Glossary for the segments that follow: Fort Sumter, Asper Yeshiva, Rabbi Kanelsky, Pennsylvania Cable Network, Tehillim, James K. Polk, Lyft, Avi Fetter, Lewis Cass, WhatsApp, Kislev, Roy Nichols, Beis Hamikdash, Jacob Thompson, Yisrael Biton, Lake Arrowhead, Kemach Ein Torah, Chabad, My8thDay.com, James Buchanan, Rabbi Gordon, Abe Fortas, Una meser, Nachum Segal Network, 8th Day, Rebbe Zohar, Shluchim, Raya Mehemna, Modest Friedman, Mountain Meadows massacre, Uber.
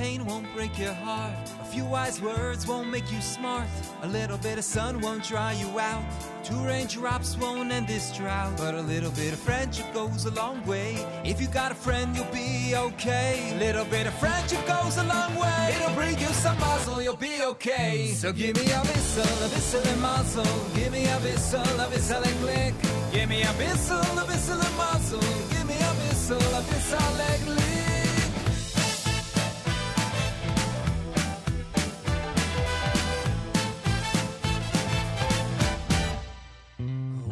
pain won't break your heart. A few wise words won't make you smart. A little bit of sun won't dry you out. 2 raindrops won't end this drought. But a little bit of friendship goes a long way. If you got a friend, you'll be okay. A little bit of friendship goes a long way. It'll bring you some muzzle, you'll be okay. So give me a whistle and muzzle. Give me a whistle and click. Give me a whistle and muzzle. Give me a whistle and click.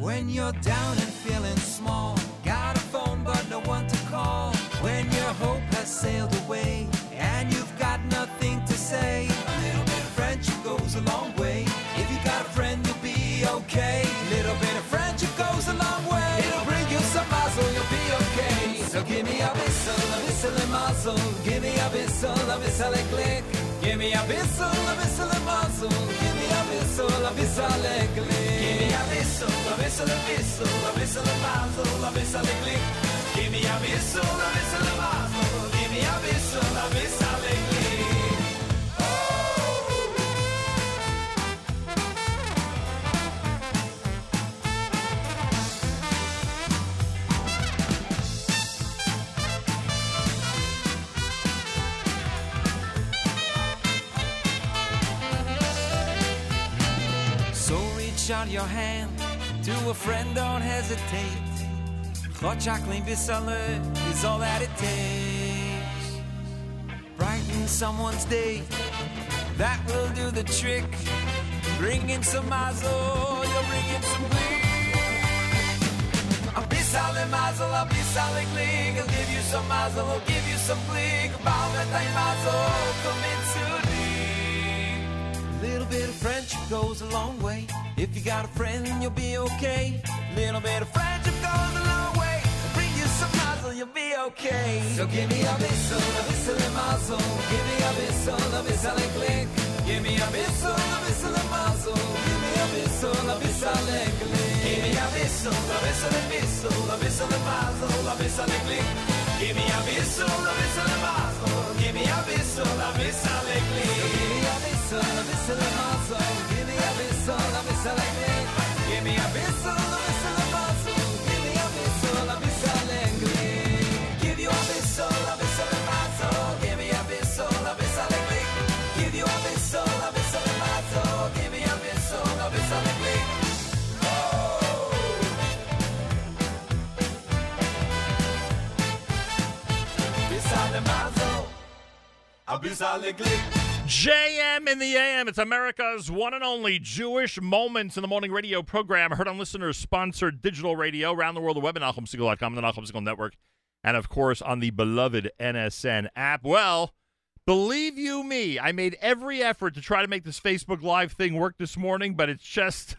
When you're down and feeling small, got a phone but no one to call. When your hope has sailed away and you've got nothing to say, a little bit of friendship goes a long way. If you got a friend, you'll be okay. A little bit of friendship goes a long way. It'll bring you some muzzle, you'll be okay. So give me a whistle and muzzle. Give me a whistle and click. Give me a whistle and muzzle. Give me a whistle and click. Give me a whistle, a whistle and muzzle, a whistle and click. Give me a whistle and muzzle. Give me a whistle and click. Out your hand to a friend, don't hesitate. Chochakling v'saleh is all that it takes. Brighten someone's day, that will do the trick. Bring in some mazel, you'll bring in some glick. I'll be solid mazel, I'll be solid glick. I'll give you some mazel, I'll give you some glick. Ba'avetay mazel, come into me. A little bit of friendship goes a long way. If you got a friend, you'll be okay. Little bit of friendship goes a long way. Bring you some muzzle, you'll be okay. So give me a whistle and muzzle. Give me a whistle and click. Give me a whistle and muzzle. Give me a whistle and click. Give me a whistle and muzzle, a whistle and click. Give me a whistle and muzzle. Give me a whistle and click. Give me a whistle and muzzle. Give me a whistle, a whistle and muzzle. Give me a whistle and click. Give you a whistle and muzzle. Give me a whistle and click. Give you a whistle and muzzle. Give me a whistle and click. Oh! Whistle and muzzle. A whistle and click. JM in the AM. It's America's one and only Jewish Moments in the Morning radio program. Heard on listeners-sponsored digital radio around the world, the web at NachumSegal.com, the Nachum Segal Network, and, of course, on the beloved NSN app. Well, believe you me, I made every effort to try to make this Facebook Live thing work this morning, but it's just,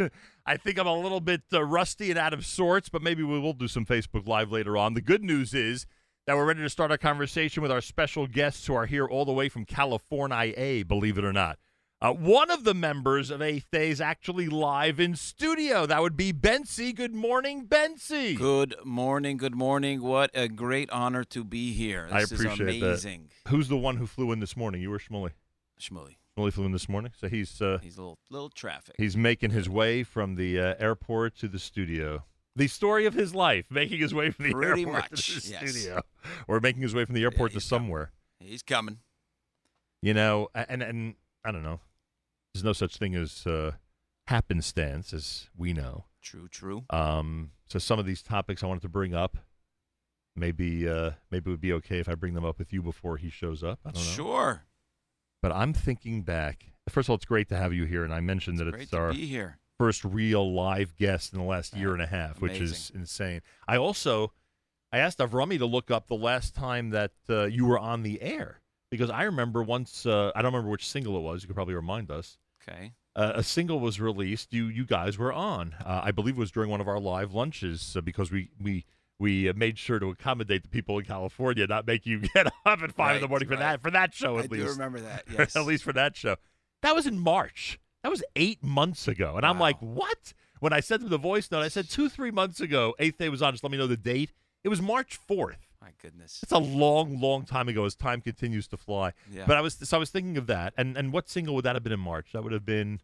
I think I'm a little bit rusty and out of sorts, but maybe we will do some Facebook Live later on. The good news is that we're ready to start our conversation with our special guests who are here all the way from California, believe it or not. One of the members of 8th Day is actually live in studio. That would be Bentzi. Good morning, Bentzi. Good morning, good morning. What a great honor to be here. This I appreciate is amazing. That. Who's the one who flew in this morning? You or Shmuly? Shmuly. Shmuly flew in this morning, so he's a little traffic. He's making his way from the airport to the studio. The story of his life, making his way from the airport to the studio. Or making his way from the airport to somewhere. He's coming. You know, and I don't know. There's no such thing as happenstance, as we know. True, true. So some of these topics I wanted to bring up, maybe it would be okay if I bring them up with you before he shows up. I don't know. Sure. But I'm thinking back. First of all, it's great to have you here, and I mentioned that it's our... Great to be here. First real live guest in the last year and a half, which is insane. I asked Avrami to look up the last time that you were on the air, because I remember once, I don't remember which single it was, you could probably remind us. Okay. A single was released, you guys were on. I believe it was during one of our live lunches, because we made sure to accommodate the people in California, not make you get up at 5 in the morning for that show at least. I do remember that, yes. At least for that show. That was in March. That was 8 months ago. And I'm like, what? When I sent them the voice note, I said 2-3 months ago, 8th Day was on. Just let me know the date. It was March 4th. My goodness. It's a long, long time ago as time continues to fly. Yeah. But I was thinking of that. And what single would that have been in March? That would have been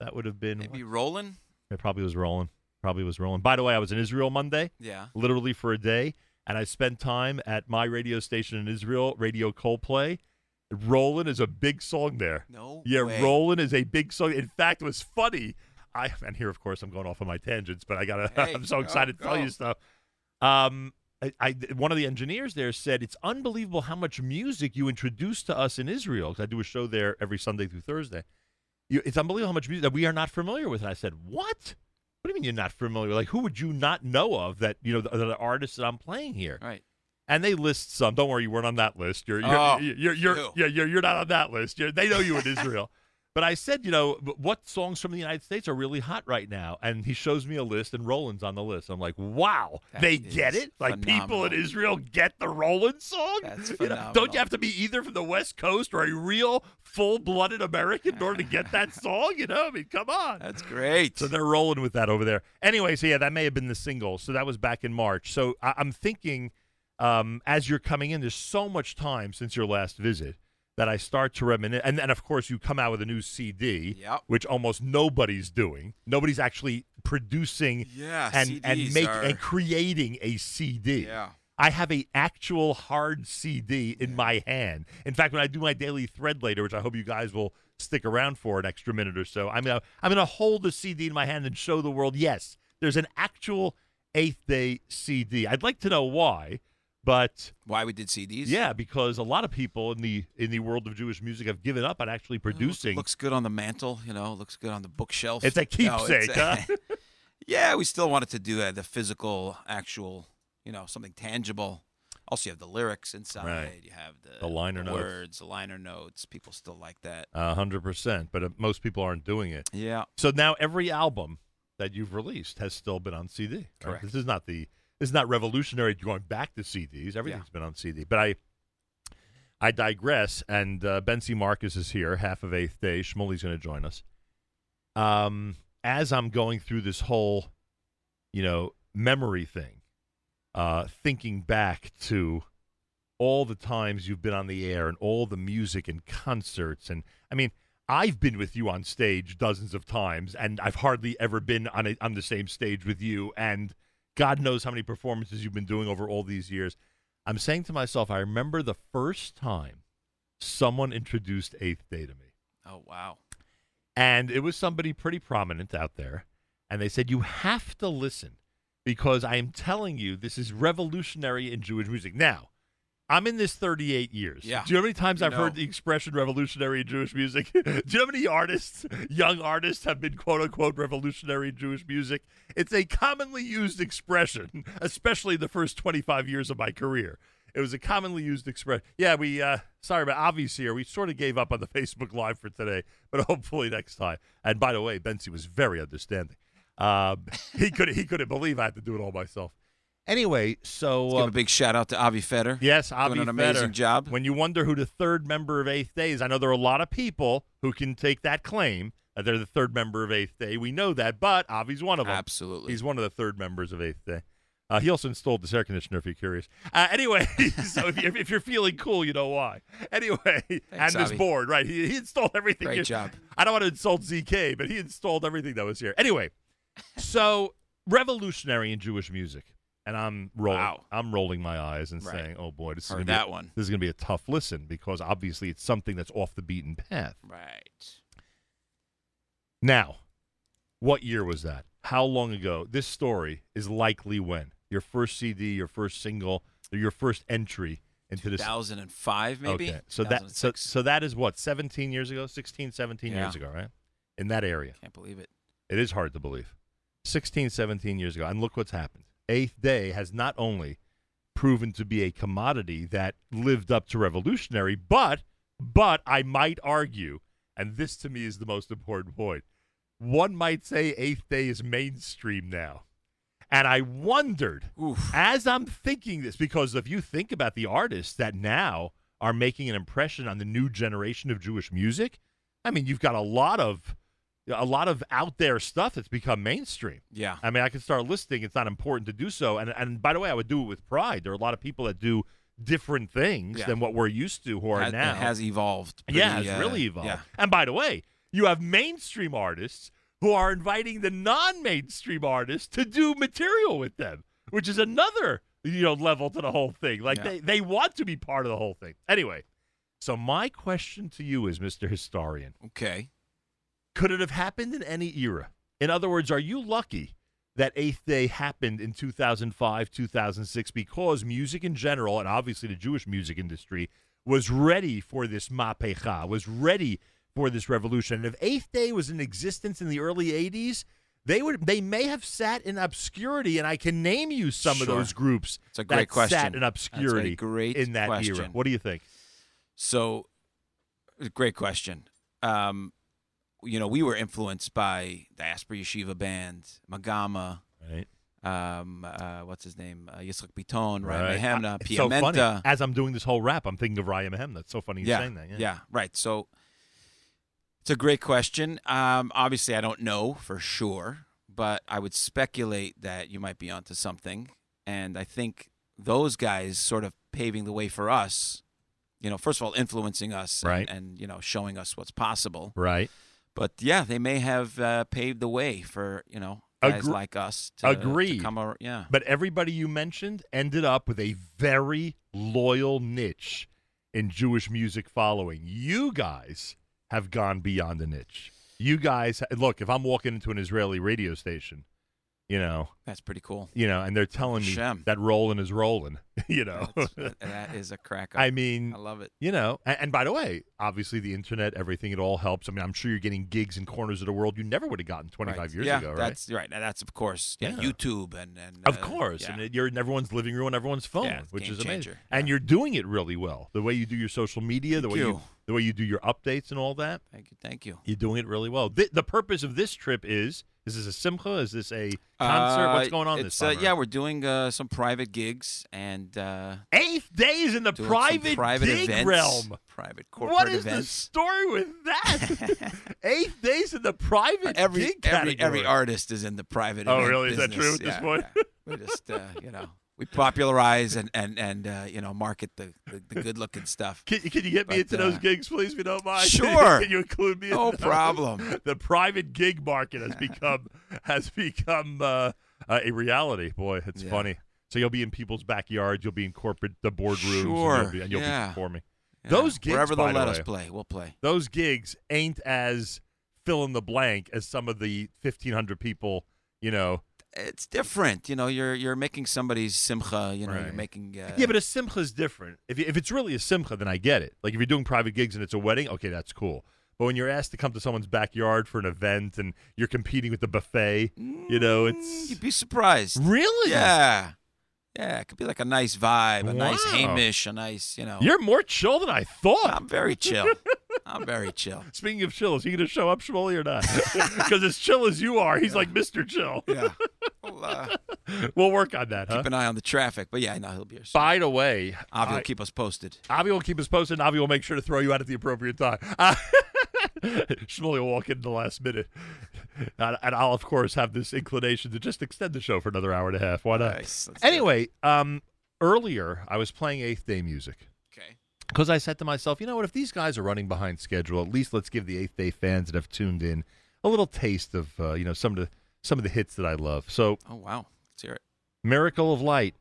maybe what? Rolling? It probably was Rolling. By the way, I was in Israel Monday. Yeah. Literally for a day. And I spent time at my radio station in Israel, Radio Coldplay. Rollin' is a big song there. No Yeah, way. Rollin' is a big song. In fact, it was funny. And here, of course, I'm going off on my tangents, but I gotta. Hey, I'm so excited to tell you stuff. One of the engineers there said, it's unbelievable how much music you introduce to us in Israel. Because I do a show there every Sunday through Thursday. It's unbelievable how much music that we are not familiar with. And I said, what? What do you mean you're not familiar with? Like, who would you not know of that, you know, the artists that I'm playing here? Right. And they list some. Don't worry, you weren't on that list. You're not on that list. They know you in Israel. But I said, you know, what songs from the United States are really hot right now? And he shows me a list, and Roland's on the list. I'm like, wow, that they get it? Like, phenomenal. People in Israel get the Roland song? That's phenomenal. You know, don't you have to be either from the West Coast or a real full-blooded American in order to get that song? You know, I mean, come on. That's great. So they're rolling with that over there. Anyway, so yeah, that may have been the single. So that was back in March. So I'm thinking... as you're coming in, there's so much time since your last visit that I start to reminisce. And then, of course, you come out with a new CD, yep. which almost nobody's doing. Nobody's actually producing and creating a CD. Yeah. I have an actual hard CD in my hand. In fact, when I do my daily thread later, which I hope you guys will stick around for an extra minute or so, I'm gonna hold the CD in my hand and show the world, yes, there's an actual 8th Day CD. I'd like to know why. But why we did CDs? Yeah, because a lot of people in the world of Jewish music have given up on actually producing. Looks good on the mantle, you know. Looks good on the bookshelf. It's a keepsake, huh? Yeah, we still wanted to do the physical, actual, you know, something tangible. Also, you have the lyrics inside. Right. You have the liner notes. Words, the liner notes. People still like that. 100%. But most people aren't doing it. Yeah. So now every album that you've released has still been on CD. Right? Correct. This is not the. It's not revolutionary going back to CDs. Everything's been on CD. But I digress, and Bentzi Marcus is here, half of 8th Day. Shmuly's going to join us. As I'm going through this whole, you know, memory thing, thinking back to all the times you've been on the air and all the music and concerts. And, I mean, I've been with you on stage dozens of times, and I've hardly ever been on the same stage with you, and... God knows how many performances you've been doing over all these years. I'm saying to myself, I remember the first time someone introduced 8th Day to me. Oh, wow. And it was somebody pretty prominent out there. And they said, you have to listen because I am telling you, this is revolutionary in Jewish music. Now, I'm in this 38 years. Yeah. Do you know how many times I've heard the expression revolutionary in Jewish music? Do you know how many artists, young artists, have been quote-unquote revolutionary in Jewish music? It's a commonly used expression, especially the first 25 years of my career. It was a commonly used expression. Yeah, sorry about Avi's here. We sort of gave up on the Facebook Live for today, but hopefully next time. And by the way, Bentzi was very understanding. He couldn't believe I had to do it all myself. Anyway, so... Let's give a big shout-out to Avi Fetter. Yes, Avi Fetter. Doing an amazing job. When you wonder who the third member of 8th Day is, I know there are a lot of people who can take that claim that they're the third member of 8th Day. We know that, but Avi's one of them. Absolutely. He's one of the third members of 8th Day. He also installed this air conditioner, if you're curious. Anyway, so if you're feeling cool, you know why. Anyway, thanks, and this Avi. Board, right? He installed everything. Great job. I don't want to insult ZK, but he installed everything that was here. Anyway, so revolutionary in Jewish music. And I'm rolling my eyes and saying, oh, boy, this is going to be a tough listen because obviously it's something that's off the beaten path. Right. Now, what year was that? How long ago? This story is likely when? Your first CD, your first single, or your first entry into this. 2005, maybe? Okay. So that is what, 17 years ago? 16, 17 years ago, right? In that area. Can't believe it. It is hard to believe. 16, 17 years ago. And look what's happened. 8th Day has not only proven to be a commodity that lived up to revolutionary, but I might argue, and this to me is the most important point, one might say 8th Day is mainstream now. And I wondered, as I'm thinking this, because if you think about the artists that now are making an impression on the new generation of Jewish music, I mean, you've got a lot of a lot of out there stuff that's become mainstream. Yeah. I mean, I can start listing. It's not important to do so. And by the way, I would do it with pride. There are a lot of people that do different things than what we're used to who are now. It has evolved. Pretty, yeah, it's really evolved. Yeah. And by the way, you have mainstream artists who are inviting the non-mainstream artists to do material with them, which is another, you know, level to the whole thing. Like, they want to be part of the whole thing. Anyway, so my question to you is, Mr. Historian. Okay. Could it have happened in any era? In other words, are you lucky that 8th Day happened in 2005, 2006, because music in general, and obviously the Jewish music industry, was ready for this mapecha, was ready for this revolution? And if 8th Day was in existence in the early 80s, they may have sat in obscurity, and I can name you some of those groups sat in obscurity in that era. What do you think? So, great question. You know, we were influenced by the Asper Yeshiva band, Magama. Right. What's his name? Yisrael Biton, Raya Mehemna, Piamenta. So funny. As I'm doing this whole rap, I'm thinking of Raya Mehemna. It's so funny you're saying that. Yeah, right. So it's a great question. Obviously, I don't know for sure, but I would speculate that you might be onto something. And I think those guys sort of paving the way for us, you know, first of all, influencing us and you know, showing us what's possible. Right. But, yeah, they may have paved the way for, you know, guys like us to come over. Yeah. But everybody you mentioned ended up with a very loyal niche in Jewish music following. You guys have gone beyond the niche. You guys, look, if I'm walking into an Israeli radio station, you know. That's pretty cool. You know, and they're telling me that Roland is rolling, you know. That is a crack up. I mean. I love it. You know, and by the way, obviously the internet, everything, it all helps. I mean, I'm sure you're getting gigs in corners of the world you never would have gotten 25 years ago, right? That's right. And that's, of course, YouTube and of course. Yeah. And you're in everyone's living room and everyone's phone, which is amazing. Yeah. And you're doing it really well. The way you do your social media, the way you do your updates and all that. Thank you. Thank you. You're doing it really well. The purpose of this trip is... Is this a simcha? Is this a concert? What's going on this summer? Yeah, we're doing some private gigs. And 8th Day is in the private gig events, realm. Private corporate events. What is the story with that? 8th Day's in the private gig category. Every artist is in the private event really? Business. Is that true at this point? Yeah. We just, you know. We popularize and you know, market the good-looking stuff. Can you get me into those gigs, please, if you don't mind? Sure. Can you include me? No problem. The private gig market has become a reality. Boy, it's funny. So you'll be in people's backyards. You'll be in the boardrooms. Sure. And you'll be performing. Yeah. Those gigs, wherever they'll let us play, we'll play. Those gigs ain't as fill-in-the-blank as some of the 1,500 people, you know. It's different, you know. You're making somebody's simcha, you know. Right. You're making yeah, but a simcha is different. If it's really a simcha, then I get it. Like if you're doing private gigs and it's a wedding, okay, that's cool. But when you're asked to come to someone's backyard for an event and you're competing with the buffet, you know, it's you'd be surprised. Really? Yeah. Yeah, it could be like a nice vibe, a nice Hamish, a nice, you know. You're more chill than I thought. I'm very chill. I'm very chill. Speaking of chill, is he going to show up, Shmuly, or not? Because as chill as you are, he's like Mr. Chill. Yeah. We'll work on that, Keep an eye on the traffic. But, yeah, no, he'll be here soon. By the way. Avi will keep us posted. Avi will keep us posted, and Avi will make sure to throw you out at the appropriate time. Shmuly will walk in the last minute. And I'll, of course, have this inclination to just extend the show for another hour and a half. Why not? Nice. Anyway, earlier I was playing 8th Day music. Okay. Because I said to myself, you know what, if these guys are running behind schedule, at least let's give the 8th Day fans that have tuned in a little taste of, you know, some of the hits that I love. So, oh, wow. Let's hear it. Miracle of Light.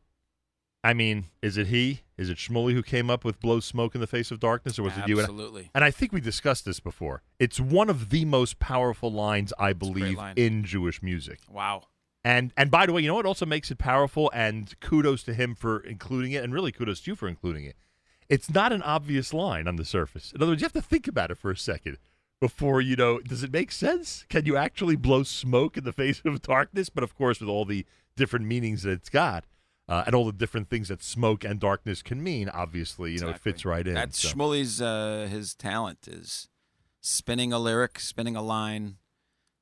I mean, is it he? Is it Shmuly who came up with Blow Smoke in the Face of Darkness, or was it you? Absolutely. And I think we discussed this before. It's one of the most powerful lines, I believe, in Jewish music. Wow. And by the way, you know what also makes it powerful, and kudos to him for including it, and really kudos to you for including it. It's not an obvious line on the surface. In other words, you have to think about it for a second before, you know, does it make sense? Can you actually blow smoke in the face of darkness? But, of course, with all the different meanings that it's got and all the different things that smoke and darkness can mean, obviously, you know, it fits right in. That's Shmuly's, his talent is spinning a lyric, spinning a line,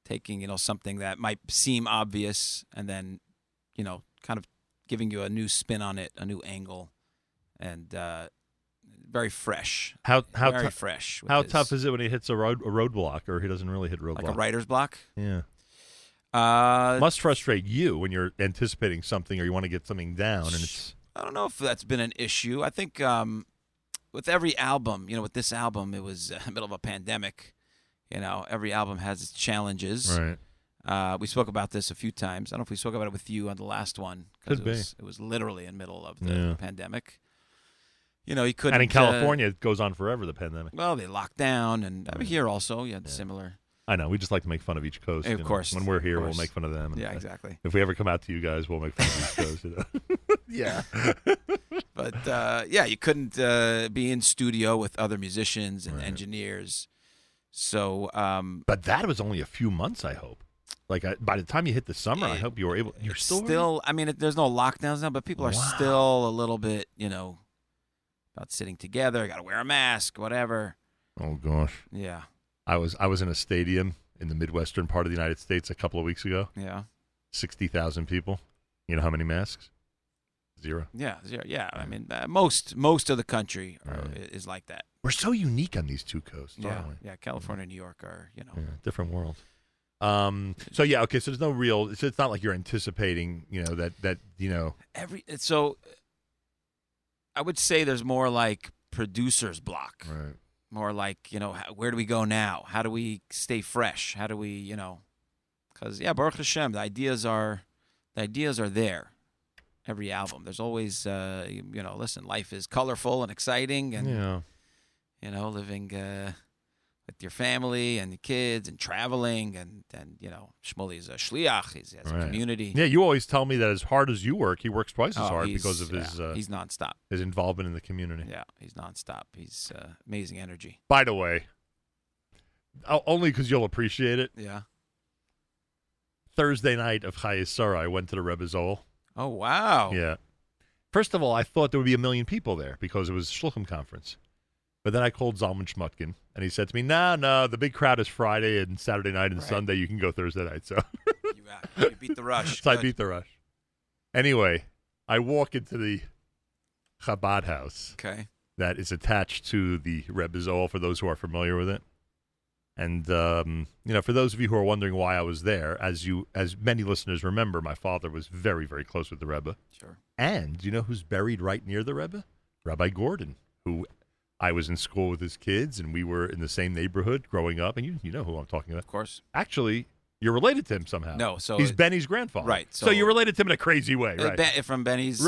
taking, you know, something that might seem obvious and then, you know, kind of giving you a new spin on it, a new angle, and very fresh. How fresh. How tough is it when he hits a roadblock, or he doesn't really hit roadblock? Like a writer's block. Yeah. Must frustrate you when you're anticipating something or you want to get something down, and it's. I don't know if that's been an issue. I think with every album, you know, with this album, it was middle of a pandemic. You know, every album has its challenges. Right. We spoke about this a few times. I don't know if we spoke about it with you on the last one. Could be. It was literally in the middle of the pandemic. You know, you couldn't. And in California, it goes on forever, the pandemic. Well, they locked down. And here also, you had similar. I know. We just like to make fun of each coast. Of course. When we're here, we'll make fun of them. And, yeah, exactly. If we ever come out to you guys, we'll make fun of each coast. You know? Yeah. But, yeah, you couldn't be in studio with other musicians and engineers. So, but that was only a few months, I hope. Like, by the time you hit the summer, I hope you were able. You're still. I mean, there's no lockdowns now, but people are still a little bit, you know, about sitting together. Got to wear a mask, whatever. Oh gosh. Yeah. I was in a stadium in the Midwestern part of the United States a couple of weeks ago. Yeah. 60,000 people. You know how many masks? Zero. Yeah. Zero. Yeah. I mean, most of the country is like that. We're so unique on these two coasts. Yeah. Aren't we? Yeah. California and New York are, you know, different world. So yeah, okay. So there's no real. So it's not like you're anticipating, you know, that you know. So I would say there's more like producer's block. Right. More like, you know, where do we go now? How do we stay fresh? How do we, you know? Because Baruch Hashem, the ideas are there. Every album, there's always, you know. Listen, life is colorful and exciting, and you know, living. With your family and the kids and traveling and you know, Shmuly is a shliach. He has a community. Yeah, you always tell me that as hard as you work, he works twice as hard because of his he's nonstop. His involvement in the community. Yeah, he's nonstop. He's amazing energy. By the way, only because you'll appreciate it. Yeah. Thursday night of Chayesara, I went to the Rebbe Zohar. Oh wow. Yeah. First of all, I thought there would be a million people there because it was a Shluchim conference. But then I called Zalman Schmutkin, and he said to me, no, the big crowd is Friday and Saturday night and Sunday. You can go Thursday night. So you beat the rush. So I beat the rush. Anyway, I walk into the Chabad house that is attached to the Rebbe Zohar, for those who are familiar with it. And, you know, for those of you who are wondering why I was there, as many listeners remember, my father was very, very close with the Rebbe. Sure. And you know who's buried right near the Rebbe? Rabbi Gordon, who... I was in school with his kids, and we were in the same neighborhood growing up. And you know who I'm talking about. Of course. Actually, you're related to him somehow. No, so... He's Benny's grandfather. Right. So you're related to him in a crazy way, right? From Benny's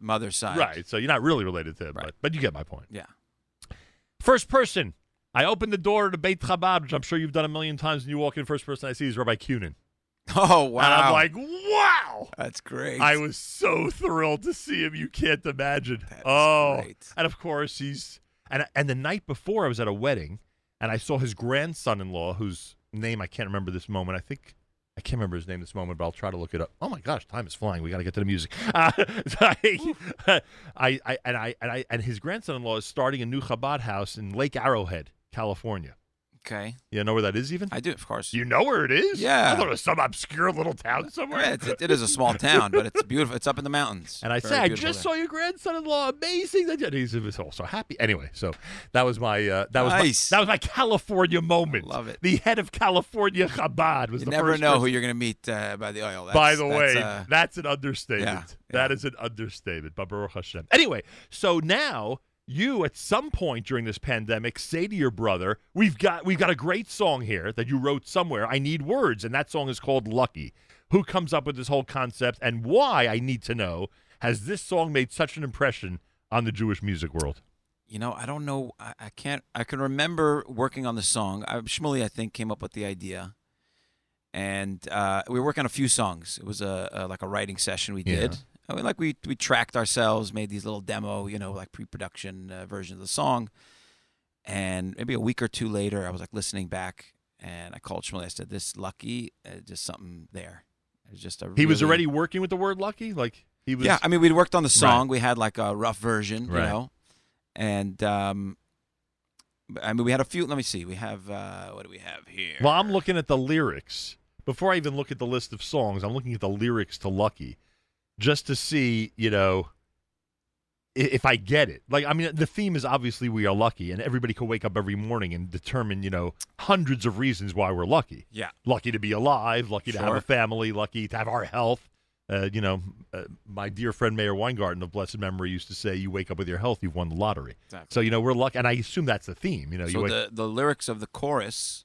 mother's side. Right, so you're not really related to him, but you get my point. Yeah. First person. I opened the door to Beit Chabad, which I'm sure you've done a million times, and you walk in, first person I see is Rabbi Cunin. Oh, wow. And I'm like, wow. That's great. I was so thrilled to see him. You can't imagine. That's great. And of course, he's... And the night before, I was at a wedding, and I saw his grandson-in-law, whose name I can't remember this moment. I can't remember his name this moment, but I'll try to look it up. Oh my gosh, time is flying. We got to get to the music. And his grandson-in-law is starting a new Chabad house in Lake Arrowhead, California. Okay. You know where that is, even? I do, of course. You know where it is? Yeah. I thought it was some obscure little town somewhere. Yeah, it is a small town, but it's beautiful. It's up in the mountains. And I say, I just saw your grandson-in-law. Amazing. He was all so happy. Anyway, so that was my California moment. I love it. The head of California Chabad was the first. You never know who you're going to meet by the oil. That's an understatement. Yeah, that is an understatement. Baruch Hashem. Anyway, so now... You, at some point during this pandemic, say to your brother, we've got a great song here that you wrote somewhere. I need words, and that song is called Lucky. Who comes up with this whole concept, and why, I need to know, has this song made such an impression on the Jewish music world? You know, I don't know. I can remember working on the song. Shmuly, I think, came up with the idea. And we were working on a few songs. It was like a writing session we did. Yeah. I mean, like we tracked ourselves, made these little demo, you know, like pre-production versions of the song. And maybe a week or two later, I was like listening back, and I called Shmuly. I said, "This Lucky, just something there." It was just a. He was already working with the word "lucky," like he was. Yeah, I mean, we'd worked on the song. Right. We had like a rough version, you know, and I mean, we had a few. Let me see. We have what do we have here? Well, I'm looking at the lyrics before I even look at the list of songs. I'm looking at the lyrics to "Lucky." Just to see, you know, if I get it. Like, I mean, the theme is obviously we are lucky, and everybody can wake up every morning and determine, you know, hundreds of reasons why we're lucky. Yeah. Lucky to be alive, lucky to have a family, lucky to have our health. You know, my dear friend Mayor Weingarten of blessed memory used to say, you wake up with your health, you've won the lottery. Exactly. So, you know, we're lucky, and I assume that's the theme. You know, so the lyrics of the chorus,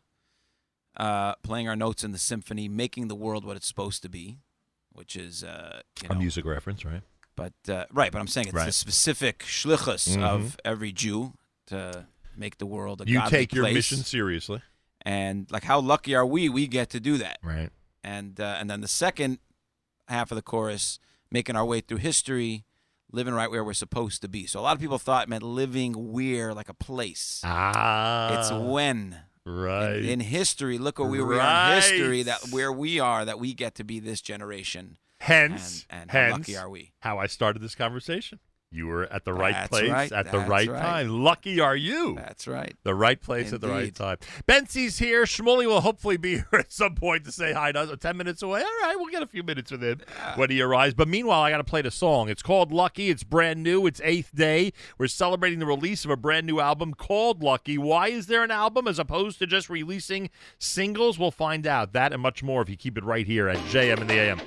playing our notes in the symphony, making the world what it's supposed to be, which is, you know, a music reference, right? But but I'm saying it's the specific shlichus of every Jew to make the world a godly place. You take your mission seriously, and like, how lucky are we? We get to do that, right? And then the second half of the chorus, making our way through history, living right where we're supposed to be. So a lot of people thought it meant living where, like a place. Ah, it's when. Right. In history, look where we were in history, that where we are, that we get to be this generation. Hence, how lucky are we? How I started this conversation. You were at the right place at the right time. Lucky are you? That's right. The right place at the right time. Bentzi's here. Shmuly will hopefully be here at some point to say hi to us. 10 minutes away. All right, we'll get a few minutes with him when he arrives. But meanwhile, I got to play the song. It's called Lucky. It's brand new. It's 8th Day. We're celebrating the release of a brand new album called Lucky. Why is there an album as opposed to just releasing singles? We'll find out. That and much more if you keep it right here at JM in the AM.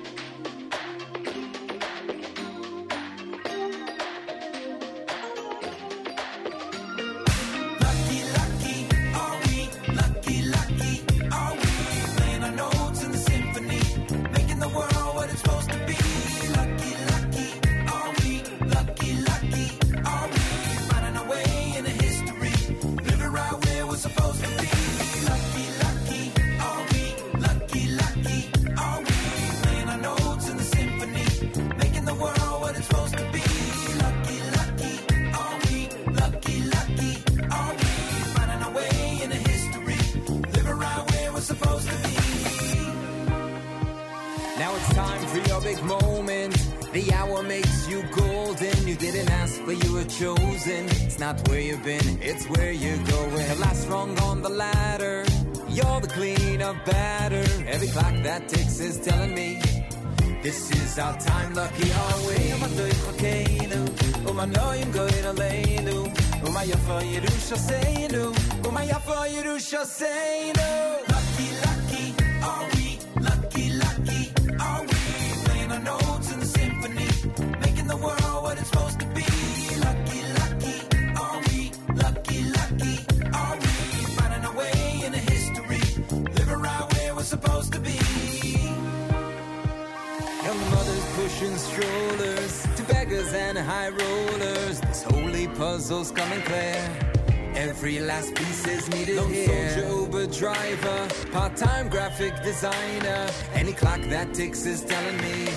Designer, any clock that ticks is telling me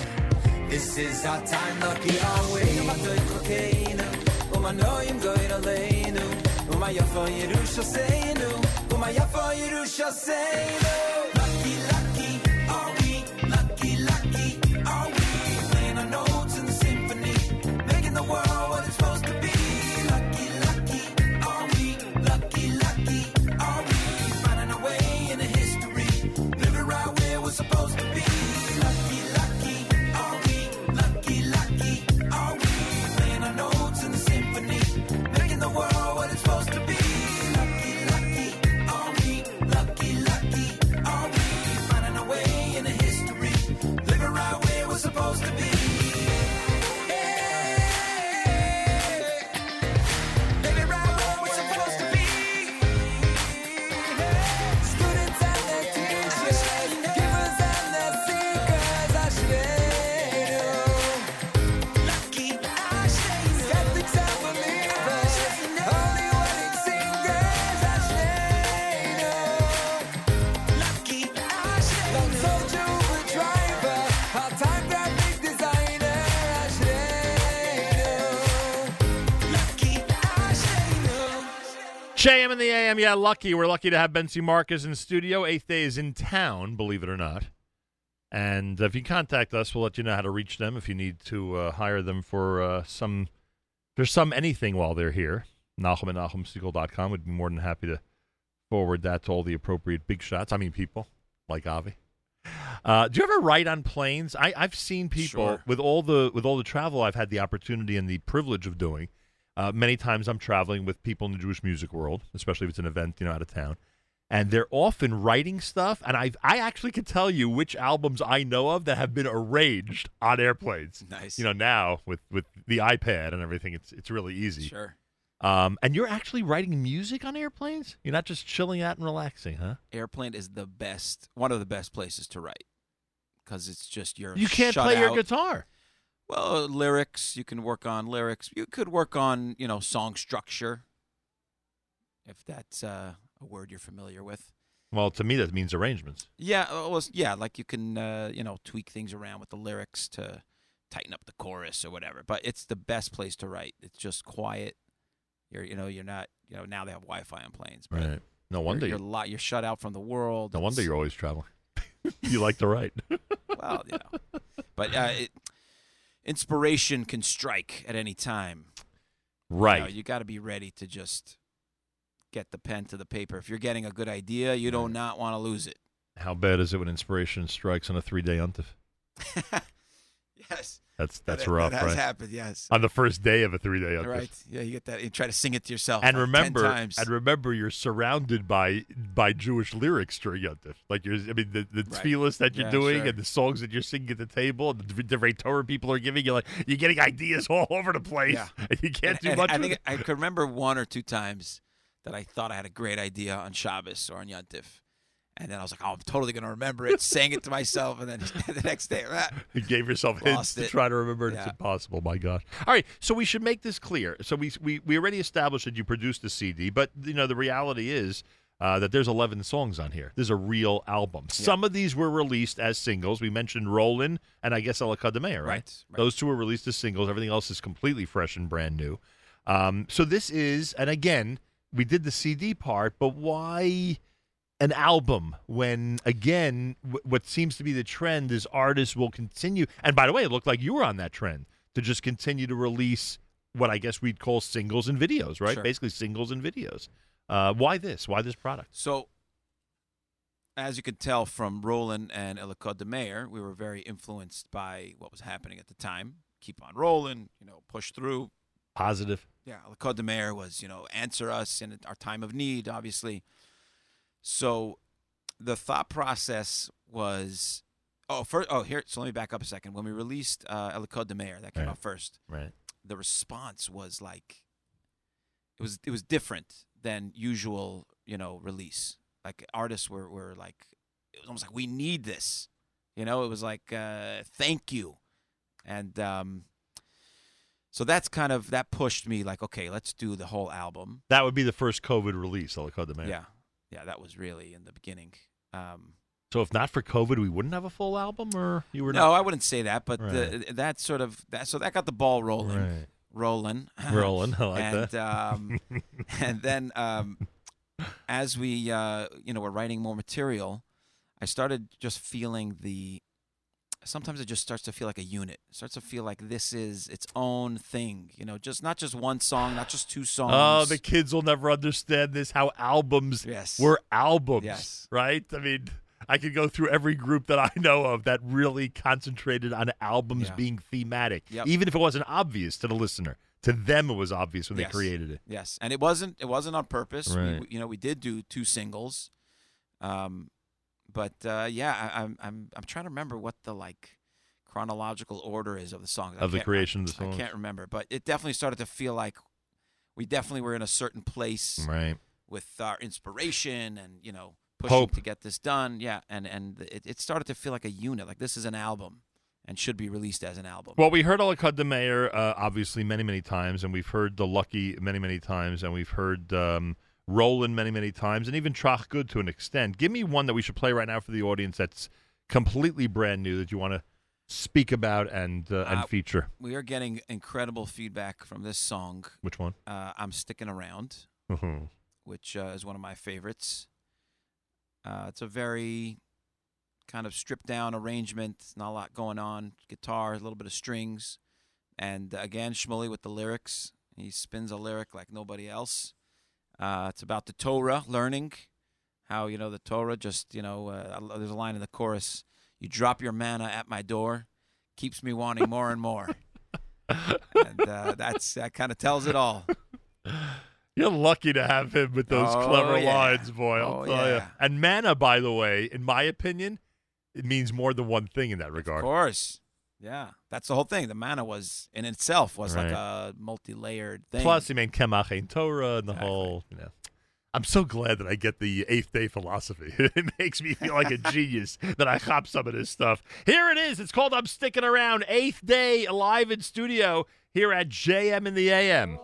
this is our time. Lucky are we? Lucky, lucky are we? Lucky, lucky are we? Playing our notes in the symphony, making the world what it's supposed to be. Lucky, lucky are we? Lucky, lucky are we? Finding our way in the history. Right where we're supposed to be. Lucky, lucky are we? Lucky, lucky are we? Playing our notes in the symphony, making the world what it's supposed to be. Lucky, lucky are we? Lucky, lucky are we? Finding our way in the history, living right where we're supposed to be. JM in the AM, yeah, lucky. We're lucky to have Bentzi Marcus in the studio. 8th Day is in town, believe it or not. And if you contact us, we'll let you know how to reach them if you need to hire them for anything while they're here. Nachum and NachumSegal.com. We'd be more than happy to forward that to all the appropriate big shots. I mean, people like Avi. Do you ever write on planes? I've seen people with all the travel I've had the opportunity and the privilege of doing. Many times I'm traveling with people in the Jewish music world, especially if it's an event, you know, out of town. And they're often writing stuff, and I actually can tell you which albums I know of that have been arranged on airplanes. Nice. You know, now with the iPad and everything, it's really easy. Sure. And you're actually writing music on airplanes? You're not just chilling out and relaxing, huh? Airplane is the best, one of the best places to write, because it's just your You can't play your guitar. Well, lyrics, you can work on lyrics. You could work on, you know, song structure, if that's... a word you're familiar with. Well, to me, that means arrangements. Yeah, well, yeah, like you can, you know, tweak things around with the lyrics to tighten up the chorus or whatever. But it's the best place to write. It's just quiet. You're not, you know. Now they have Wi-Fi on planes, but right? No wonder you're shut out from the world. No wonder you're always traveling. You like to write. Well, you know, but inspiration can strike at any time. Right. You know, you got to be ready to just. Get the pen to the paper. If you're getting a good idea, you do not want to lose it. How bad is it when inspiration strikes on a 3-day untif? Yes. That's rough, that has happened, yes. On the first day of a 3-day untif. Right. Yeah, you get that. You try to sing it to yourself and like remember, 10 times. And remember, you're surrounded by Jewish lyrics during untif. Like, the tefillas that you're doing and the songs that you're singing at the table, the different Torah people are giving, you're getting ideas all over the place. Yeah. And you can't do much with it. I could remember 1 or 2 times that I thought I had a great idea on Shabbos or on Yontif. And then I was like, oh, I'm totally going to remember it, sang it to myself, and then the next day, you gave yourself hints to try to remember it. Yeah. It's impossible, my gosh. All right, so we should make this clear. So we already established that you produced a CD, but you know the reality is that there's 11 songs on here. There's a real album. Yeah. Some of these were released as singles. We mentioned Rollin' and I guess El Akademea, right? Those two were released as singles. Everything else is completely fresh and brand new. So this is, and again, we did the CD part, but why an album when, again, what seems to be the trend is artists will continue, and by the way, it looked like you were on that trend, to just continue to release what I guess we'd call singles and videos, right? Sure. Basically singles and videos. Why this? Why this product? So, as you could tell from Roland and El Akademea, we were very influenced by what was happening at the time. Keep on rolling, you know, push through. Positive. Yeah, El Akademea was, you know, answer us in our time of need, obviously. So the thought process was, so let me back up a second. When we released El Akademea, that came out first. Right. The response was like, it was different than usual, you know, release. Like artists were like, it was almost like, we need this. You know, it was like, thank you. And, so that's kind of, that pushed me like, okay, let's do the whole album. That would be the first COVID release, El Akademea. Yeah. Yeah, that was really in the beginning. So if not for COVID, we wouldn't have a full album or you were No, I wouldn't say that, but that sort of, so that got the ball rolling. Right. Rolling, I like and, that. And then as we, you know, were writing more material, I started just feeling the, sometimes it just starts to feel like a unit. It starts to feel like this is its own thing, you know, just not just one song, not just 2 songs. Oh, the kids will never understand this, how albums were albums, right? I mean, I could go through every group that I know of that really concentrated on albums being thematic, even if it wasn't obvious to the listener. To them, it was obvious when they created it. Yes, and it wasn't on purpose. Right. We, you know, we did do 2 singles, but yeah, I'm trying to remember what the like chronological order is of the songs. Of the creation of the songs. I can't remember, but it definitely started to feel like we definitely were in a certain place, right? With our inspiration and you know pushing to get this done. Yeah, and it started to feel like a unit, like this is an album and should be released as an album. Well, we heard El Akademea obviously many times, and we've heard The Lucky many times, and we've heard. Roland many times, and even Trach Good to an extent. Give me one that we should play right now for the audience that's completely brand new that you want to speak about and feature. We are getting incredible feedback from this song. Which one? I'm Sticking Around, which is one of my favorites. It's a very kind of stripped-down arrangement, not a lot going on, guitar, a little bit of strings, and again, Shmuly with the lyrics. He spins a lyric like nobody else. It's about the Torah, learning how, you know, the Torah just, you know, there's a line in the chorus, You drop your manna at my door. Keeps me wanting more and more. And that kind of tells it all. You're lucky to have him with those clever lines, boy. I'll tell you. And manna, by the way, in my opinion, it means more than one thing in that regard. Of course. Yeah. That's the whole thing. The manna was, in itself, like a multi-layered thing. Plus, you mean Kemach Ein Torah and the whole, you know. I'm so glad that I get the 8th Day philosophy. It makes me feel like a genius that I hop some of this stuff. Here it is. It's called I'm Sticking Around. 8th Day live in studio here at JM in the AM.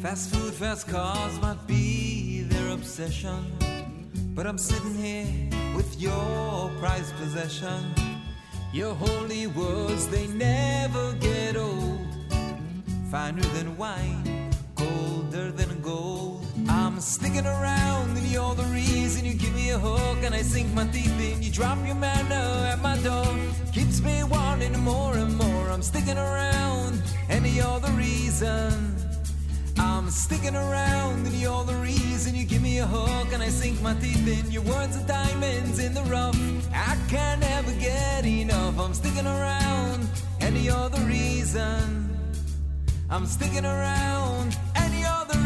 Fast food, fast cars might be their obsession, but I'm sitting here with your prized possession. Your holy words, they never get old. Finer than wine, colder than gold. I'm sticking around and you're the reason. You give me a hook and I sink my teeth in. You drop your manna at my door. Keeps me wanting more and more. I'm sticking around and you're the reason. I'm sticking around and you're the reason. You give me a hook and I sink my teeth in. Your words are diamonds in the rough. I can never get enough. I'm sticking around and you're the reason. I'm sticking around and you're the reason.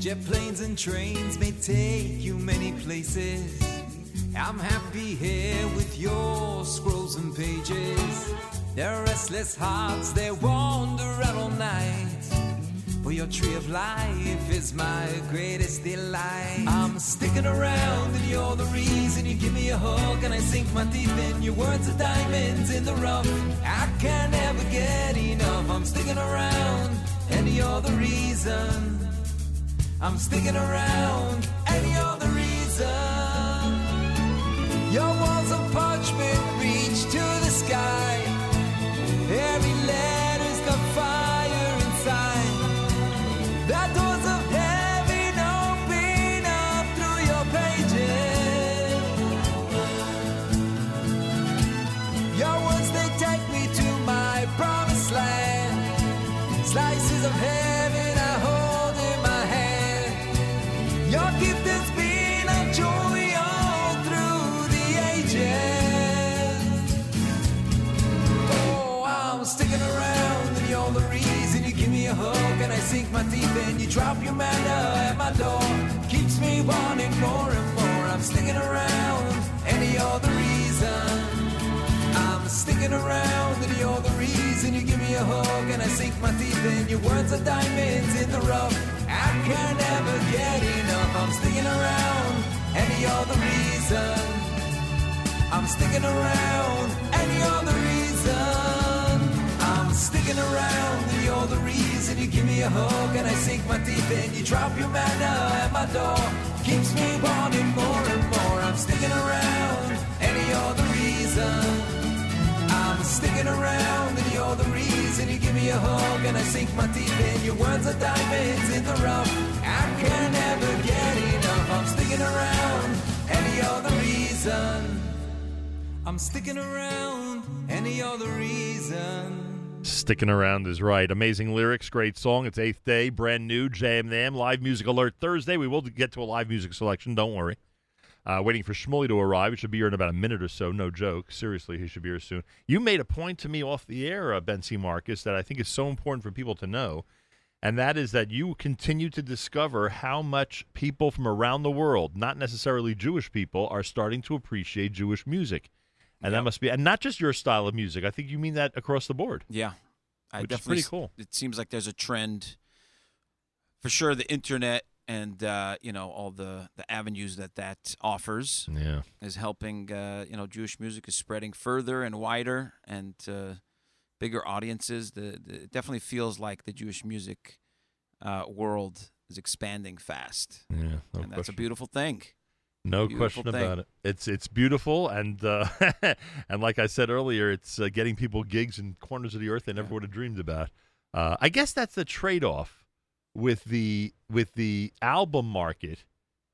Jet planes and trains may take you many places. I'm happy here with your scrolls and pages. Their restless hearts, they wander out all night. But your tree of life is my greatest delight. I'm sticking around and you're the reason. You give me a hug and I sink my teeth in. Your words are diamonds in the rough. I can never get enough. I'm sticking around and you're the reason. I'm sticking around and you're the reason. Your walls of parchment reach to the sky. Every letter's got fire inside. That doors of heaven open up through your pages. Your words, they take me to my promised land. Slices of heaven I hold in my hand. Your gift has been of joy all through the ages. Oh, I'm sticking around and you're the reason. A hug and I sink my teeth in. You drop your manna at my door. Keeps me wanting more and more. I'm sticking around and you're the reason. I'm sticking around and you're the reason. You give me a hug and I sink my teeth in. Your words are diamonds in the rough. I can never get enough. I'm sticking around and you're the reason. I'm sticking around and you're the reason. I'm sticking around and you're the reason. You give me a hug and I sink my teeth in. You drop your manna at my door. Keeps me wanting more and more. I'm sticking around and you're the reason. I'm sticking around and you're the reason. You give me a hug and I sink my teeth in. Your words are diamonds in the rough. I can never get enough. I'm sticking around and you're the reason. I'm sticking around and you're the reason. Sticking around is right. Amazing lyrics, great song. It's 8th Day, brand new, JMNAM, live music alert Thursday. We will get to a live music selection, don't worry. Waiting for Shmuly to arrive. He should be here in about a minute or so, no joke. Seriously, he should be here soon. You made a point to me off the air, Bentzi Marcus, that I think is so important for people to know, and that is that you continue to discover how much people from around the world, not necessarily Jewish people, are starting to appreciate Jewish music. And that must be, and not just your style of music. I think you mean that across the board. Yeah. Which is pretty cool. It seems like there's a trend. For sure, the internet and, all the avenues that offers is helping, Jewish music is spreading further and wider and bigger audiences. It definitely feels like the Jewish music world is expanding fast. Yeah, no question. That's a beautiful thing. No question about it. It's beautiful, and and like I said earlier, it's getting people gigs in corners of the earth they never would have dreamed about. I guess that's the trade-off with the album market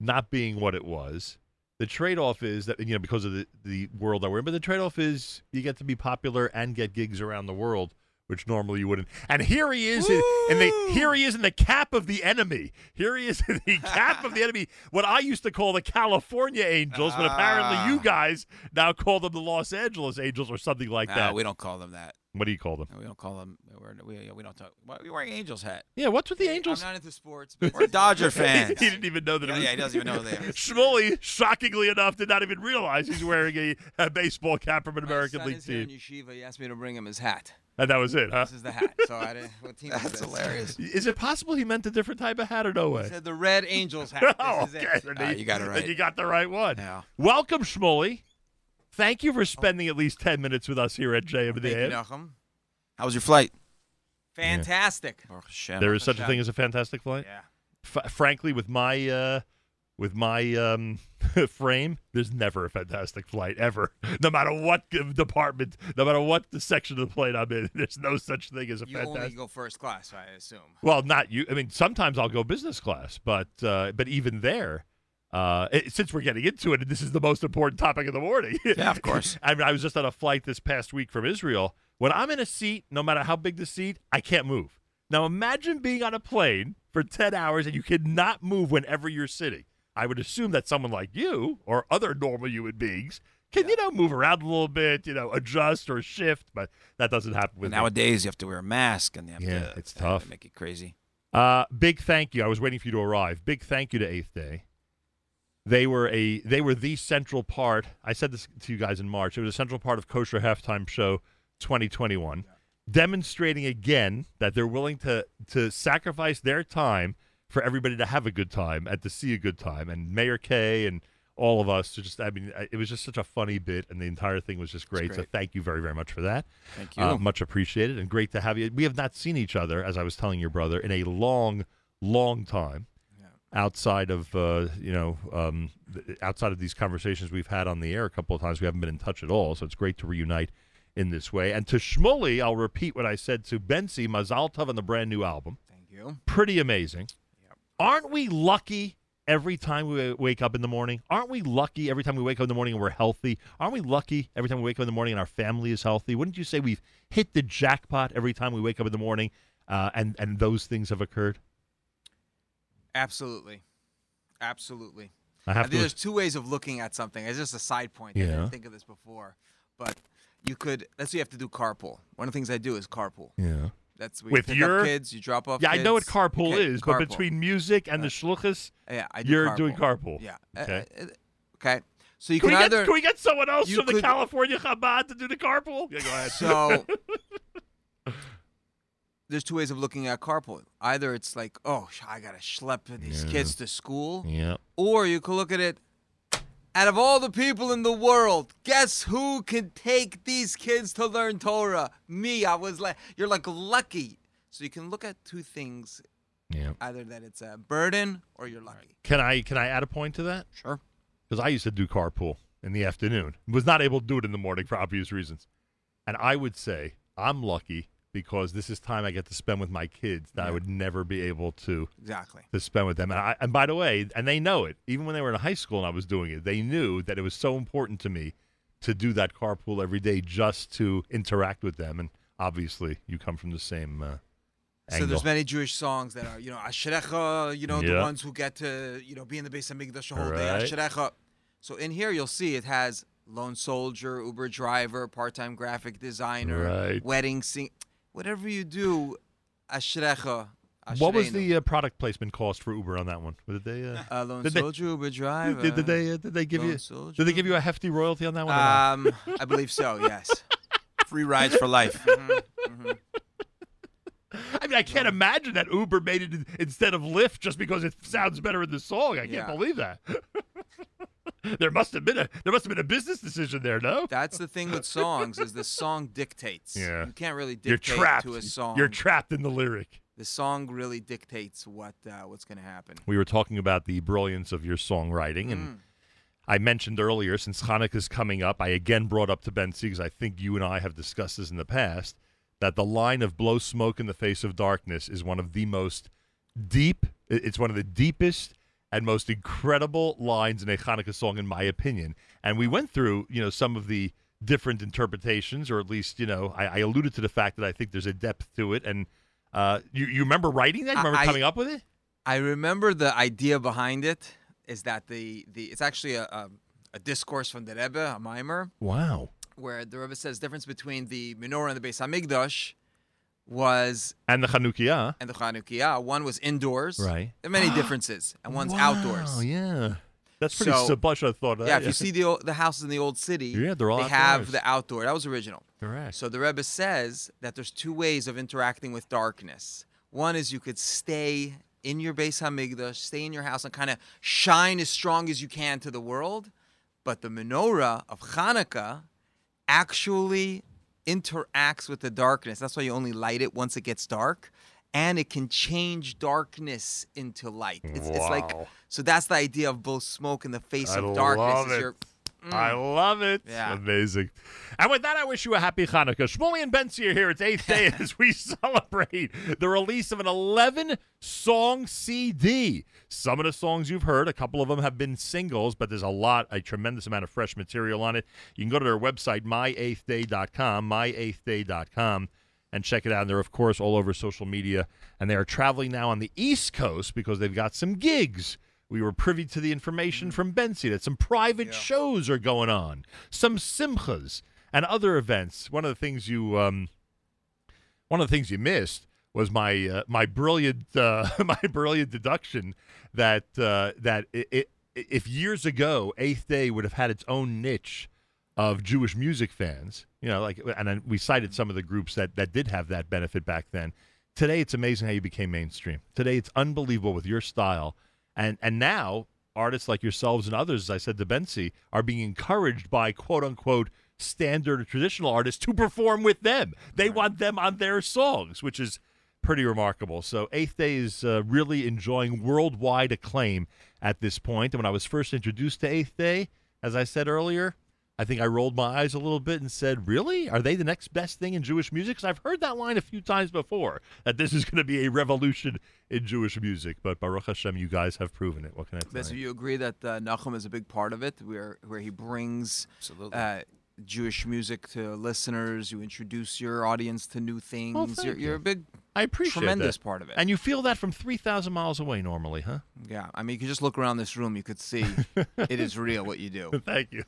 not being what it was. The trade-off is that, you know, because of the world that we're in, but the trade-off is you get to be popular and get gigs around the world, which normally you wouldn't. And here he is, in the cap of the enemy. Here he is in the cap of the enemy, what I used to call the California Angels, but apparently you guys now call them the Los Angeles Angels or something like that. No, we don't call them that. What do you call them? No, we don't call them. We don't talk. We're wearing Angels hat. Yeah, what's with the Angels? I'm not into sports. But we're Dodger fans. He didn't even know that. Yeah, he doesn't even know that. Shmuly, shockingly enough, did not even realize he's wearing a baseball cap from an American League team. My son is here in Yeshiva. He asked me to bring him his hat. And that was it, huh? This is the hat. So I didn't. What team That's hilarious. Is it possible he meant a different type of hat or no way? He said the red Angels hat. Oh, this is it. You got it right. You got the right one. Yeah. Welcome, Shmuly. Thank you for spending at least 10 minutes with us here at JM in the AM. Nachum. How was your flight? Fantastic. Yeah. There is such a thing as a fantastic flight? Yeah. Frankly, with my frame, there's never a fantastic flight, ever. No matter what department, no matter what the section of the plane I'm in, there's no such thing as a fantastic... You only go first class, I assume. Well, not you. I mean, sometimes I'll go business class, but even there... since we're getting into it, and this is the most important topic of the morning. Yeah, of course. I mean, I was just on a flight this past week from Israel. When I'm in a seat, no matter how big the seat, I can't move. Now, imagine being on a plane for 10 hours and you cannot move whenever you're sitting. I would assume that someone like you or other normal human beings can, you know, move around a little bit, you know, adjust or shift, but that doesn't happen with me. Nowadays, you have to wear a mask and it's tough. They make it crazy. Big thank you. I was waiting for you to arrive. Big thank you to 8th Day. They were the central part. I said this to you guys in March. It was a central part of Kosher Halftime Show 2021, demonstrating again that they're willing to sacrifice their time for everybody to have a good time and to see a good time. And Mayor Kay and all of us, it was just such a funny bit, and the entire thing was just great. So thank you very, very much for that. Thank you. Much appreciated, and great to have you. We have not seen each other, as I was telling your brother, in a long, long time. Outside of outside of these conversations we've had on the air a couple of times, we haven't been in touch at all. So it's great to reunite in this way. And to Shmuly, I'll repeat what I said to Bentzi, Mazal Tov on the brand new album. Thank you. Pretty amazing. Yep. Aren't we lucky every time we wake up in the morning? Aren't we lucky every time we wake up in the morning and we're healthy? Aren't we lucky every time we wake up in the morning and our family is healthy? Wouldn't you say we've hit the jackpot every time we wake up in the morning, and those things have occurred? Absolutely. There's two ways of looking at something. It's just a side point. I didn't think of this before, but that's what you have to do. Carpool. One of the things I do is carpool. Yeah. That's where you pick up kids, you drop off kids. I know what carpool is, but between music and the shluchas, you're doing carpool. Yeah. Okay. So you can either... Can we get someone else from the California Chabad to do the carpool? Yeah, go ahead. So... There's two ways of looking at carpool. Either it's like, oh, I got to schlep these kids to school. Yeah. Or you could look at it, out of all the people in the world, guess who can take these kids to learn Torah? Me. I was like, you're like lucky. So you can look at two things. Yeah. Either that it's a burden or you're lucky. Can I add a point to that? Sure. Because I used to do carpool in the afternoon. Was not able to do it in the morning for obvious reasons. And I would say I'm lucky, because this is time I get to spend with my kids that I would never be able to spend with them. And by the way, and they know it, even when they were in high school and I was doing it, they knew that it was so important to me to do that carpool every day just to interact with them. And obviously, you come from the same angle. So there's many Jewish songs that are, you know, Ashrecha, you know, the ones who get to, you know, be in the Beis Hamikdash the whole day, Ashrecha. So in here, you'll see it has lone soldier, Uber driver, part-time graphic designer, wedding singer. Whatever you do, ashrecha. What was the product placement cost for Uber on that one? Did they? Lone Soldier, Uber Driver. Did they give you? Soldier. Did they give you a hefty royalty on that one? I believe so. Yes. Free rides for life. I mean, I can't imagine that Uber made it instead of Lyft just because it sounds better in the song. I can't believe that. There must have been a business decision there, no? That's the thing with songs, is the song dictates. Yeah. You can't really dictate to a song. You're trapped in the lyric. the song really dictates what's going to happen. We were talking about the brilliance of your songwriting, and I mentioned earlier, since Hanukkah is coming up, I again brought up to Bentzi, because I think you and I have discussed this in the past, that the line of blow smoke in the face of darkness is one of the most deep, it's one of the deepest and most incredible lines in a Hanukkah song, in my opinion. And we went through, you know, some of the different interpretations, or at least, you know, I alluded to the fact that I think there's a depth to it. And you remember writing that? You remember coming up with it? I remember the idea behind it. Is that it's actually a discourse from the Rebbe, a mimer. Wow. Where the Rebbe says the difference between the menorah and the Beis HaMikdash was... And the Chanukiah. And the Chanukiah. One was indoors. Right. There are many differences. And one's outdoors. Oh, yeah. That's pretty much I thought of that. Yeah, if you see the houses in the old city, they're all have the outdoor. That was original. Correct. So the Rebbe says that there's two ways of interacting with darkness. One is you could stay in your Beis HaMikdash, stay in your house, and kind of shine as strong as you can to the world. But the menorah of Hanukkah actually interacts with the darkness. That's why you only light it once it gets dark. And it can change darkness into light. It's like, so that's the idea of both smoke in the face of darkness. Love it. I love it. Yeah. Amazing. And with that, I wish you a happy Hanukkah. Shmuly and Bentzi are here. It's 8th Day as we celebrate the release of an 11-song CD. Some of the songs you've heard, a couple of them have been singles, but there's a tremendous amount of fresh material on it. You can go to their website, My8thDay.com, My8thDay.com, and check it out. And they're, of course, all over social media. And they are traveling now on the East Coast because they've got some gigs. We were privy to the information from Bentzi that some private shows are going on, some simchas and other events. One of the things you missed was my my brilliant deduction that if years ago 8th Day would have had its own niche of Jewish music fans, you know, like, and we cited some of the groups that did have that benefit back then. Today, it's amazing how you became mainstream. Today, it's unbelievable with your style. And now, artists like yourselves and others, as I said to Bentzi, are being encouraged by, quote-unquote, standard or traditional artists to perform with them. They want them on their songs, which is pretty remarkable. So 8th Day is really enjoying worldwide acclaim at this point. And when I was first introduced to 8th Day, as I said earlier, I think I rolled my eyes a little bit and said, really? Are they the next best thing in Jewish music? Because I've heard that line a few times before, that this is going to be a revolution in Jewish music. But Baruch Hashem, you guys have proven it. What can I tell you? You agree that Nachum is a big part of it, where he brings Jewish music to listeners. You introduce your audience to new things. Well, you're a big, I appreciate tremendous that. Part of it. And you feel that from 3,000 miles away normally, huh? Yeah. I mean, you could just look around this room. You could see it is real what you do. Thank you.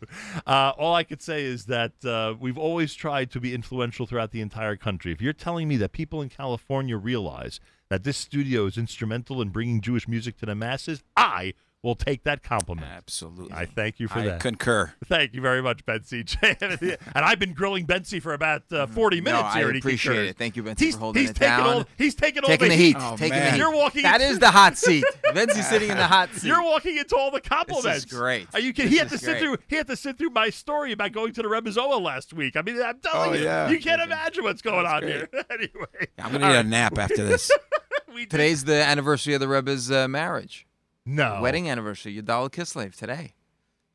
All I could say is that we've always tried to be influential throughout the entire country. If you're telling me that people in California realize that this studio is instrumental in bringing Jewish music to the masses, I we'll take that compliment. Absolutely. I thank you for that. I concur. Thank you very much, Bentzi. And I've been grilling Bentzi for about 40 minutes here. I appreciate it. Thank you, Bentzi, for holding it down. He's taking the heat. Oh, taking the heat. You're walking that is the hot seat. Bentzi's sitting in the hot seat. You're walking into all the compliments. This is great. Are you kidding? He had to sit through my story about going to the Rebbe Zohar last week. I mean, I'm telling you, you can't imagine what's going on here. Anyway. I'm going to need a nap after this. Today's the anniversary of the Rebbe's marriage. No. Wedding anniversary, Yudala Kislev, today.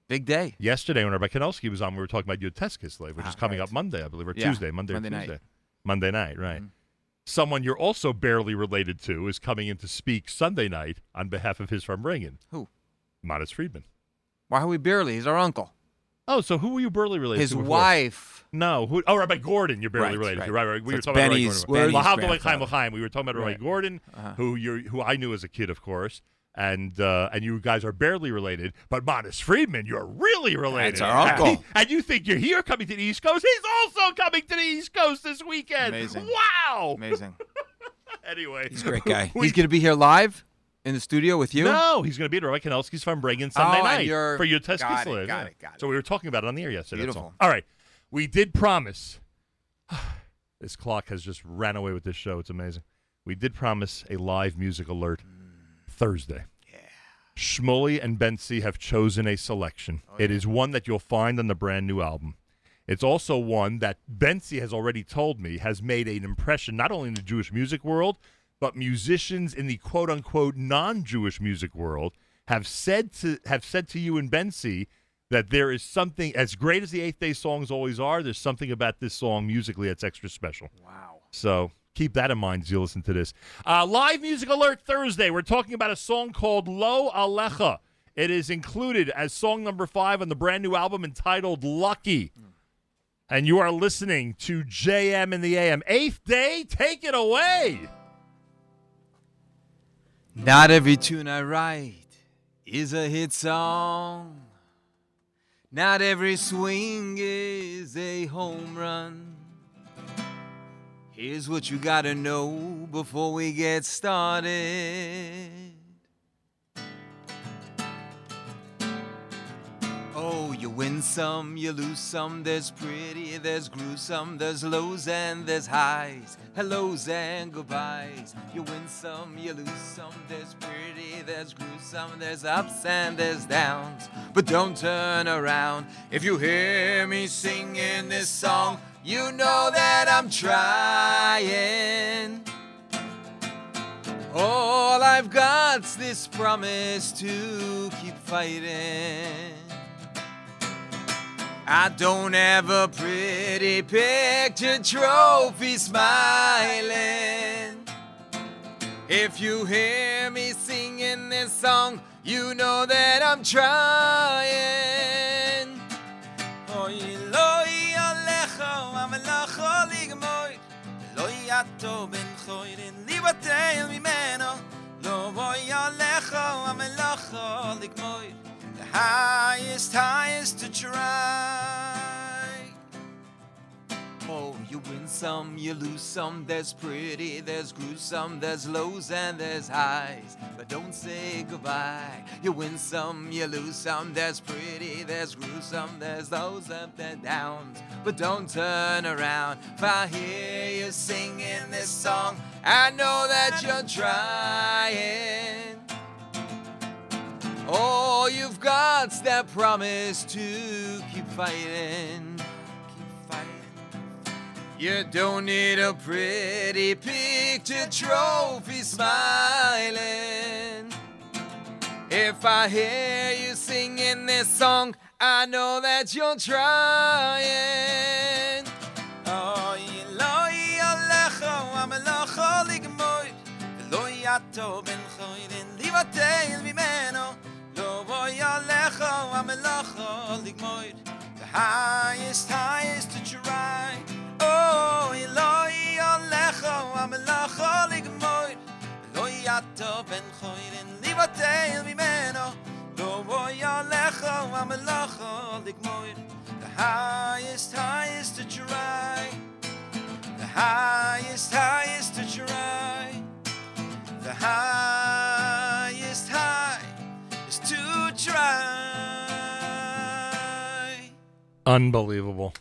Big day. Yesterday, when Rabbi Kanelsky was on, we were talking about Yotes Kislev, which is coming up Monday, I believe, or Tuesday. Monday or Tuesday. Monday night, right. Someone you're also barely related to is coming in to speak Sunday night on behalf of his firm Ringen. Who? Modest Friedman. Why are we barely? He's our uncle. Oh, so who were you barely related to? His wife. No. Rabbi Gordon, you're barely related to. Right. We were talking about Rabbi Gordon. We were talking about Rabbi Gordon, who I knew as a kid, of course. And you guys are barely related, but Modest Friedman, you're really related. That's our uncle. And you think you're here coming to the East Coast? He's also coming to the East Coast this weekend. Amazing. Wow. Amazing. Anyway. He's a great guy. He's going to be here live in the studio with you? No, he's going to be at Rabbi Kanelsky's Farm Bregan Sunday night for your test kids live. Got it. So we were talking about it on the air yesterday. Beautiful. All right. We did promise. This clock has just ran away with this show. It's amazing. We did promise a live music alert. Thursday. Yeah. Shmuly and Bentzi have chosen a selection. It is one that you'll find on the brand new album. It's also one that Bentzi has already told me has made an impression not only in the Jewish music world, but musicians in the quote-unquote non-Jewish music world have said to you and Bentzi that there is something, as great as the 8th Day songs always are, there's something about this song musically that's extra special. Wow. So keep that in mind as you listen to this. Live Music Alert Thursday. We're talking about a song called Lo Alecha. It is included as song number 5 on the brand new album entitled Lucky. And you are listening to JM in the AM. 8th Day, take it away. Not every tune I write is a hit song. Not every swing is a home run. Here's what you gotta know before we get started. Oh, you win some, you lose some, there's pretty, there's gruesome, there's lows and there's highs, hellos and goodbyes. You win some, you lose some, there's pretty, there's gruesome, there's ups and there's downs. But don't turn around. If you hear me singing this song, you know that I'm trying. All I've got's this promise to keep fighting. I don't have a pretty picture trophy smiling. If you hear me singing this song, you know that I'm trying. Oy loy alecho, am alecho ligmoy. Loy ato ben choyrin, libatel mimeno. Loy alecho, am alecho ligmoy. Highest, highest to try. Oh, you win some, you lose some, there's pretty, there's gruesome, there's lows and there's highs, but don't say goodbye. You win some, you lose some, there's pretty, there's gruesome, there's lows and there's downs, but don't turn around. If I hear you singing this song, I know that you're trying. All you've got's that promise to keep fighting. Keep fighting. You don't need a pretty picture trophy smiling. If I hear you singing this song, I know that you're trying. Oh, Eloi Alecho, I'm Alecho Ligmoid. Eloi Ato Ben Choyrin, Livatel Mimeno. The highest, highest to try. Oh, Eloi Alecho, Amelacho Ligmoid. Eloi Ato Ben Choyrin, Livatel Mimeno. Eloi Alecho, Amelacho Ligmoid. The highest, highest to try. The highest, highest to try. The highest, high is to try. Unbelievable.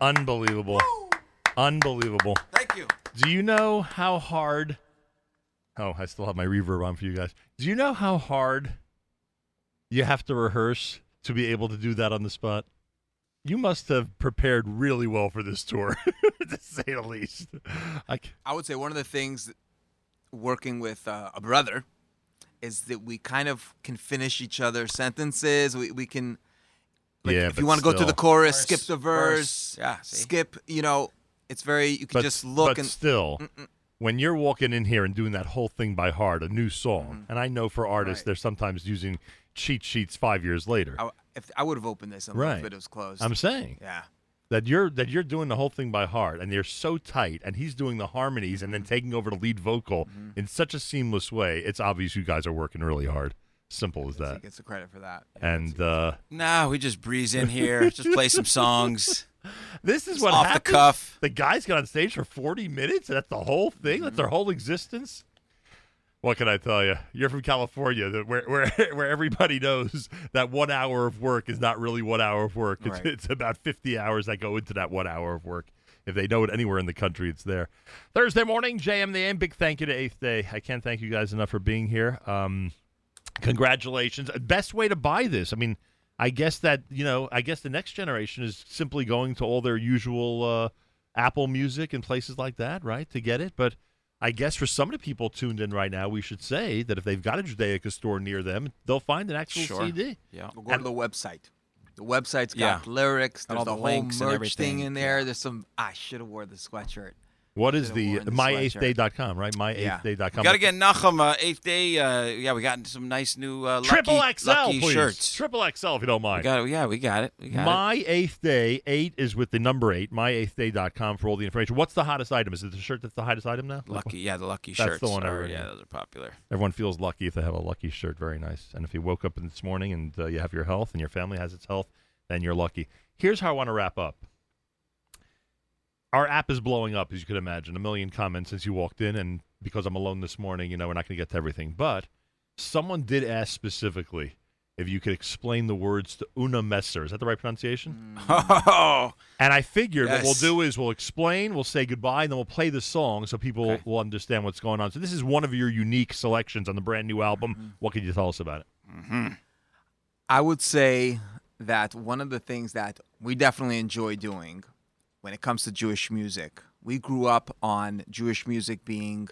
Unbelievable. Woo! Unbelievable. Thank you. Do you know how hard... Oh, I still have my reverb on for you guys. Do you know how hard you have to rehearse to be able to do that on the spot? You must have prepared really well for this tour, to say the least. I would say one of the things... working with a brother is that we kind of can finish each other's sentences. We can, like, yeah, if you want to go to the chorus, skip the verse, yeah, skip, you know, it's very, you can just look. But and still, when you're walking in here and doing that whole thing by heart, a new song, and I know for artists, they're sometimes using cheat sheets 5 years later. I would have opened this if it was closed. I'm saying. Yeah. That you're doing the whole thing by heart, and they're so tight, and he's doing the harmonies and then taking over the lead vocal in such a seamless way. It's obvious you guys are working really hard. Simple as that. He gets the credit for that. And no, we just breeze in here, just play some songs. This is what off happens. The cuff. The guys got on stage for 40 minutes. And that's the whole thing. That's their whole existence. What can I tell you? You're from California, where everybody knows that 1 hour of work is not really 1 hour of work. It's, it's about 50 hours that go into that 1 hour of work. If they know it anywhere in the country, it's there. Thursday morning, JM the AM. Big thank you to 8th Day. I can't thank you guys enough for being here. Congratulations. Best way to buy this. I mean, I guess that, you know, I guess the next generation is simply going to all their usual Apple Music and places like that, right, to get it. But I guess for some of the people tuned in right now, we should say that if they've got a Judaica store near them, they'll find an actual CD. Yeah, we'll go to the website. The website's got lyrics. There's all the whole merch thing in there. There's some, I should have wore the sweatshirt. What is the My8thDay.com, right? My8thday.com. Got to get Nachum 8th Day. Yeah, we got some nice new lucky shirts. Triple XL, if you don't mind. We got it. My 8th Day, 8 is with the number 8, My8thday.com for all the information. What's the hottest item? Is it the shirt that's the hottest item now? Lucky, yeah, the lucky shirts. That's the one everyone. Yeah, those are popular. Everyone feels lucky if they have a lucky shirt. Very nice. And if you woke up this morning and you have your health and your family has its health, then you're lucky. Here's how I want to wrap up. Our app is blowing up, as you could imagine. A million comments since you walked in, and because I'm alone this morning, you know, we're not going to get to everything. But someone did ask specifically if you could explain the words to Una Messer. Is that the right pronunciation? Oh! And I figured what we'll do is we'll explain, we'll say goodbye, and then we'll play the song so people will understand what's going on. So this is one of your unique selections on the brand-new album. Mm-hmm. What can you tell us about it? Mm-hmm. I would say that one of the things that we definitely enjoy doing when it comes to Jewish music, we grew up on Jewish music being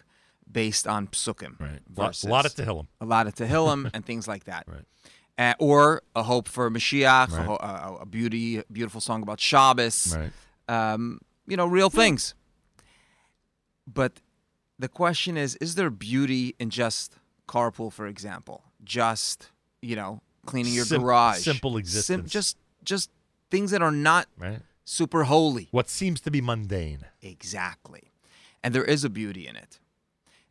based on psukim. Right. Verses, a lot of Tehillim and things like that. Right. Or A Hope for Mashiach, right. a beautiful song about Shabbos, right. You know, real things. But the question is there beauty in just carpool, for example? Just, you know, cleaning your garage. Simple existence. Just things that are not... Right. Super holy. What seems to be mundane. Exactly. And there is a beauty in it.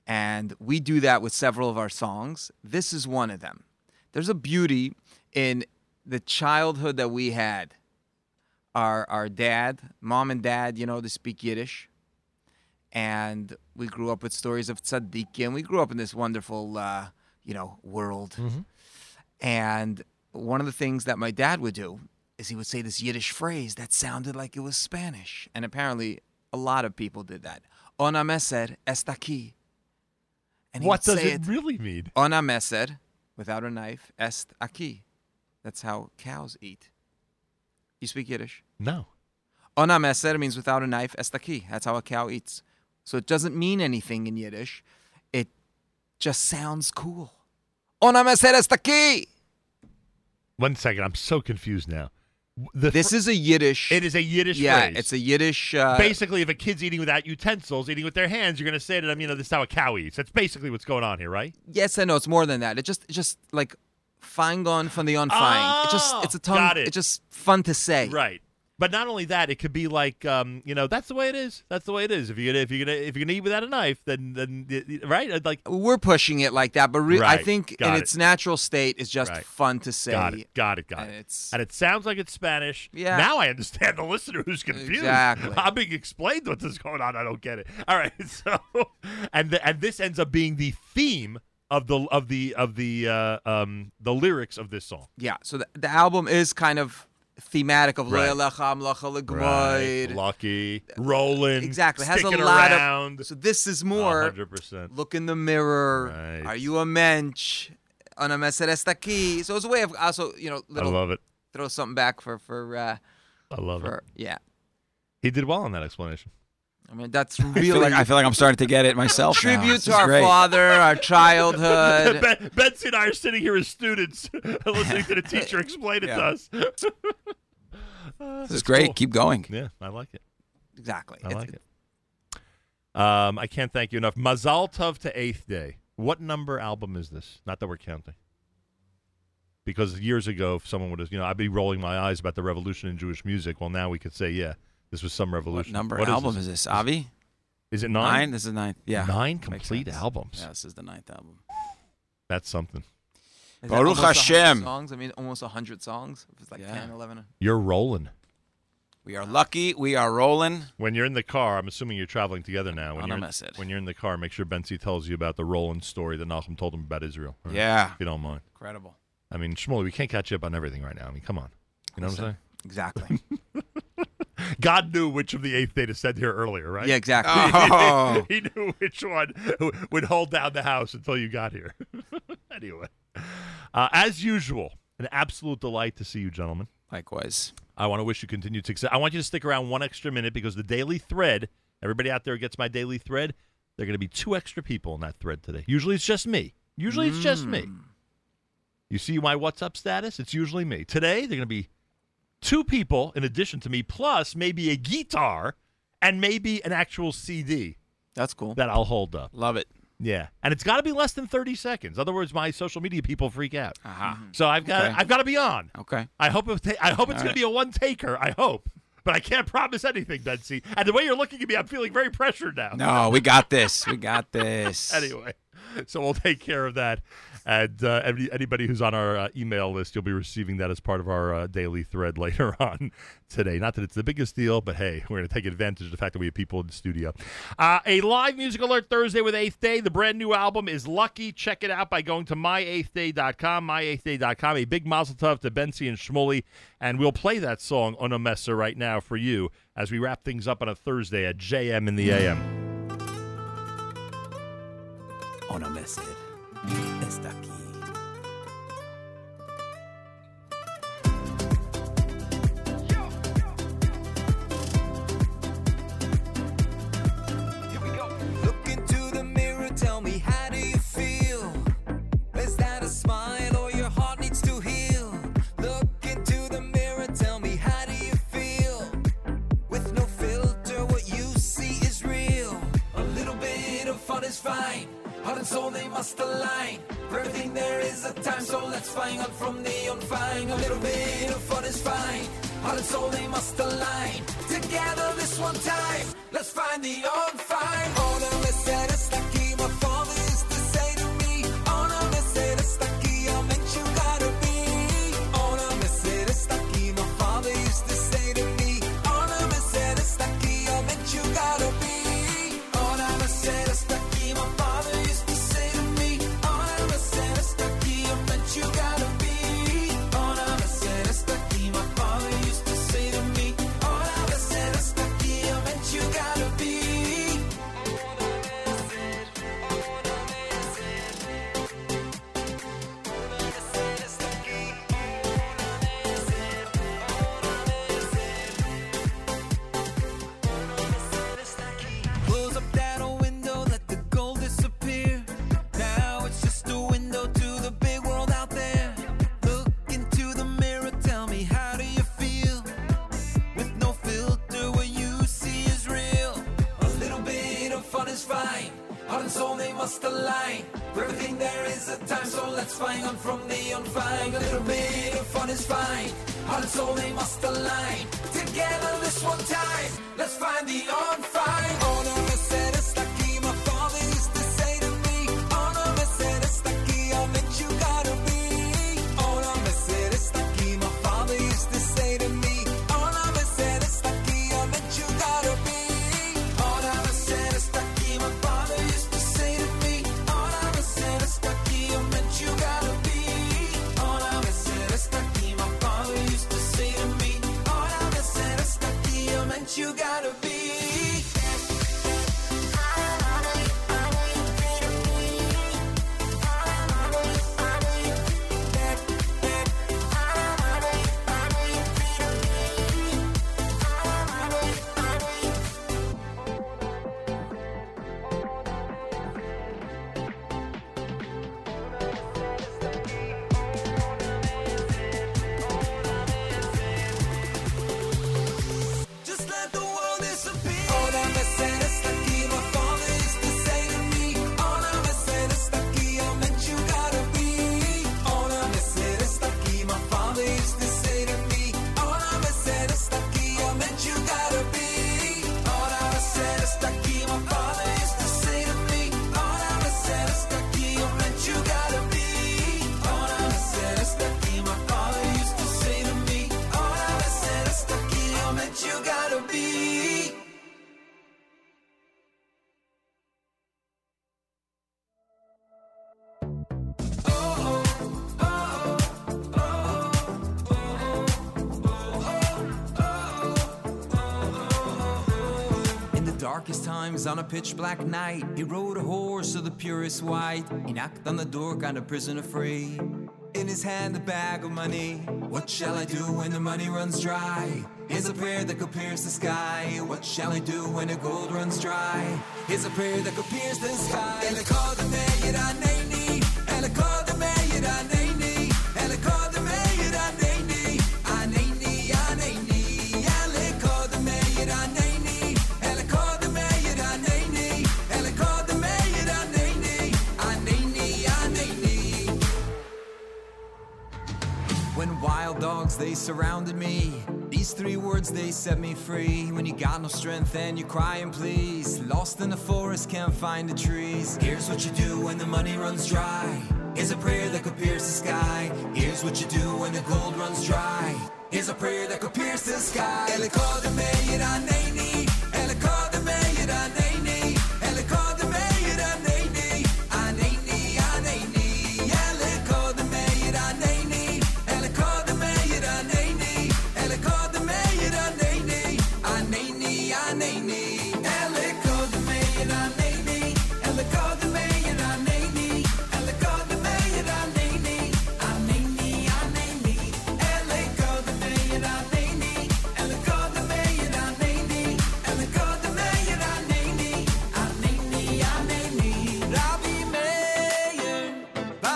And we do that with several of our songs. This is one of them. There's a beauty in the childhood that we had. Our dad, mom and dad, you know, they speak Yiddish. And we grew up with stories of tzaddikim. And we grew up in this wonderful, you know, world. Mm-hmm. And one of the things that my dad would do is he would say this Yiddish phrase that sounded like it was Spanish. And apparently, a lot of people did that. Una meser está aquí. What does it really mean? Una meser, without a knife, est aquí. That's how cows eat. You speak Yiddish? No. Una meser means without a knife, est aquí. That's how a cow eats. So it doesn't mean anything in Yiddish. It just sounds cool. Una meser está aquí. 1 second, I'm so confused now. This is a Yiddish. It is a Yiddish phrase. Yeah, it's a Yiddish. Basically, if a kid's eating without utensils, eating with their hands, you're going to say to them, you know, this is how a cow eats. That's basically what's going on here, right? Yes and no. It's more than that. It just like fang on from the unfang. Oh, it's a tongue. Got it. It's just fun to say. Right. But not only that, it could be like, you know, that's the way it is. That's the way it is. If you're gonna eat without a knife, then right? Like we're pushing it like that, but I think its natural state is just fun to say. Got it. And it sounds like it's Spanish. Yeah. Now I understand the listener who's confused. Exactly. I'm being explained what is going on. I don't get it. All right. So, and this ends up being the theme of the lyrics of this song. Yeah. So the album is kind of thematic of lucky, rolling, exactly. It has a lot around. So this is more 100%. Look in the mirror. Right. Are you a mensch? Una meser está aquí. So it's a way of also, you know, I love it. Throw something back for I love it. Yeah, he did well on that explanation. I mean, that's really. I feel like I'm starting to get it myself. Tribute to our father, our childhood. Betsy and I are sitting here as students, listening to the teacher explain it to us. This is great. Cool. Keep going. Yeah, I like it. Exactly. I like it. I can't thank you enough. Mazal Tov to 8th Day. What number album is this? Not that we're counting. Because years ago, if someone would have, you know, I'd be rolling my eyes about the revolution in Jewish music. Well, now we could say, yeah. This was some revolution. What number album is this, Avi? Is it 9? 9, this is 9th. Yeah. 9 complete albums. Yeah, this is the 9th album. That's something. Baruch Hashem. Songs? I mean, almost 100 songs. It was like 10, 11. You're rolling. We are lucky. We are rolling. When you're in the car, I'm assuming you're traveling together now. When you're in the car, make sure Bentzi tells you about the rolling story that Nachum told him about Israel. Right? Yeah. If you don't mind. Incredible. I mean, Shmuly, we can't catch up on everything right now. I mean, come on. You know what I'm saying? Exactly. God knew which of the 8th Day to send here earlier, right? Yeah, exactly. Oh. He knew which one would hold down the house until you got here. Anyway, as usual, an absolute delight to see you, gentlemen. Likewise. I want to wish you continued success. I want you to stick around 1 extra minute because the daily thread, everybody out there gets my daily thread, There are going to be two extra people in that thread today. Usually it's just me. It's just me. You see my WhatsApp status? It's usually me. Today, there are going to be two people in addition to me, plus maybe a guitar and maybe an actual CD. That's cool. That I'll hold up. Love it. Yeah. And it's got to be less than 30 seconds. Otherwise, my social media people freak out. So I've got to be on. Okay. I hope it's going to be a one-taker. I hope. But I can't promise anything, Bentzi. And the way you're looking at me, I'm feeling very pressured now. No, we got this. We got this. Anyway, so we'll take care of that. And anybody who's on our email list, you'll be receiving that as part of our daily thread later on today. Not that it's the biggest deal, but hey, we're going to take advantage of the fact that we have people in the studio. A live music alert Thursday with 8th Day. The brand new album is Lucky. Check it out by going to My8thDay.com. My8thDay.com. A big mazel tov to Bentzi and Shmuly. And we'll play that song on a messer right now for you as we wrap things up on a Thursday at JM in the AM. On a messer. Está aquí. Here we go. Look into the mirror, tell me, how do you feel? Is that a smile or your heart needs to heal? Look into the mirror, tell me, how do you feel? With no filter, what you see is real. A little bit of fun is fine. Heart and soul, they must align. For everything there is a time, so let's find out from neon fine. A little bit of fun is fine. Heart and soul, they must align. Together this one time, let's find the on fine. On a mesera está aquí, my father used to say to me. On a mesera está aquí, I meant you gotta be. On a mesera está aquí, my father used to say to me. On a mesera está aquí, I meant you gotta be. On a mesera está aquí, my father used to say to me. You gotta be on a mesera está aquí. My father used to say to me, on a mesera está aquí. I meant you gotta be on a mesera está aquí. On a mesera está aquí. Close up that old window, let the gold disappear. Now it's just a window to the big world. Fine. Heart and soul, they must align. For everything there is a time, so let's find on from the on fine. A little bit of fun is fine. Heart and soul, they must align. Together this one time, let's find the on fine. On a mesera está aquí, my father used to say to me. On a mesera está aquí, I meant you gotta be. On a mesera está aquí, my father used to say to me. On a mesera está aquí, I meant you gotta be. On a mesera está aquí. My father used to say to me, on a mesera está aquí, I meant you gotta be. On a mesera está aquí, my father used to say to me, on a mesera está aquí, I meant you gotta be. Darkest times on a pitch black night, he rode a horse of the purest white. He knocked on the door, got a prisoner free. in his hand the bag of money. What shall I do when the money runs dry? Here's a prayer that could pierce the sky. What shall I do when the gold runs dry? Here's a prayer that could pierce the sky. And I call the mayor on Naini. And I call the mayor on Naini. And I call the mayor on Naini. On Naini, on Naini. And I call the mayor on Naini. And I call the mayor on Naini. And I call the mayor on Naini. On Naini, on Naini. When wild dogs, they surrounded me. These three words, they set me free. When you got no strength and you cry and please, lost in the forest, can't find the trees. Here's what you do when the money runs dry. Here's a prayer that could pierce the sky. Here's what you do when the gold runs dry. Here's a prayer that could pierce the sky. And they call the mayor on Naini. And they call the mayor on Naini. And they call the mayor on Naini. On Naini, on Naini. And they call the mayor on Naini. And they call the mayor on Naini. And they call the mayor on Naini. On Naini, on Naini. And they call the mayor on Naini. And they call the mayor on Naini. And they call the mayor on Naini. On Naini, on Naini. And they call the mayor on Naini. And they call the mayor on Naini. And they call the mayor on Naini. On Naini, on Naini.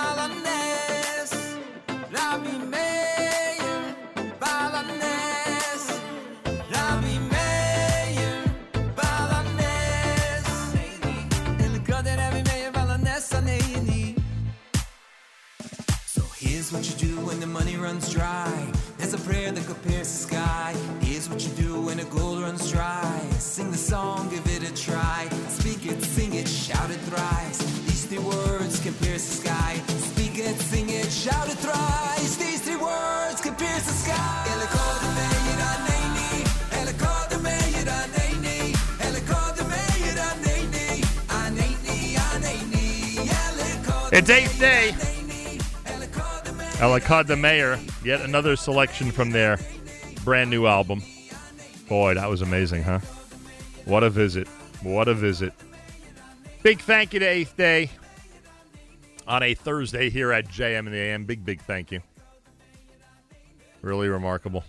Rabbi Meir, Balanes. Rabbi Meir, Balanes. Rabbi Meir, Balanes. And the God that Rabbi Meir, Balanes, Aneini. So here's what you do when the money runs dry. There's a prayer that could pierce the sky. Here's what you do when the gold runs dry. Sing the song, give it a try. Speak it, sing it, shout it thrice. These three words can pierce the sky. Speak it, sing it, shout it thrice. These three words can pierce the sky. And they call the mayor on Naini. And they call the mayor on Naini. And they call the mayor on Naini. On Naini, on Naini. And they call the It's 8th Day. Alakad the Mayor, yet another selection from their brand new album. Boy, that was amazing, huh? What a visit. What a visit. Big thank you to 8th Day on a Thursday here at JM in the AM. Big, big thank you. Really remarkable.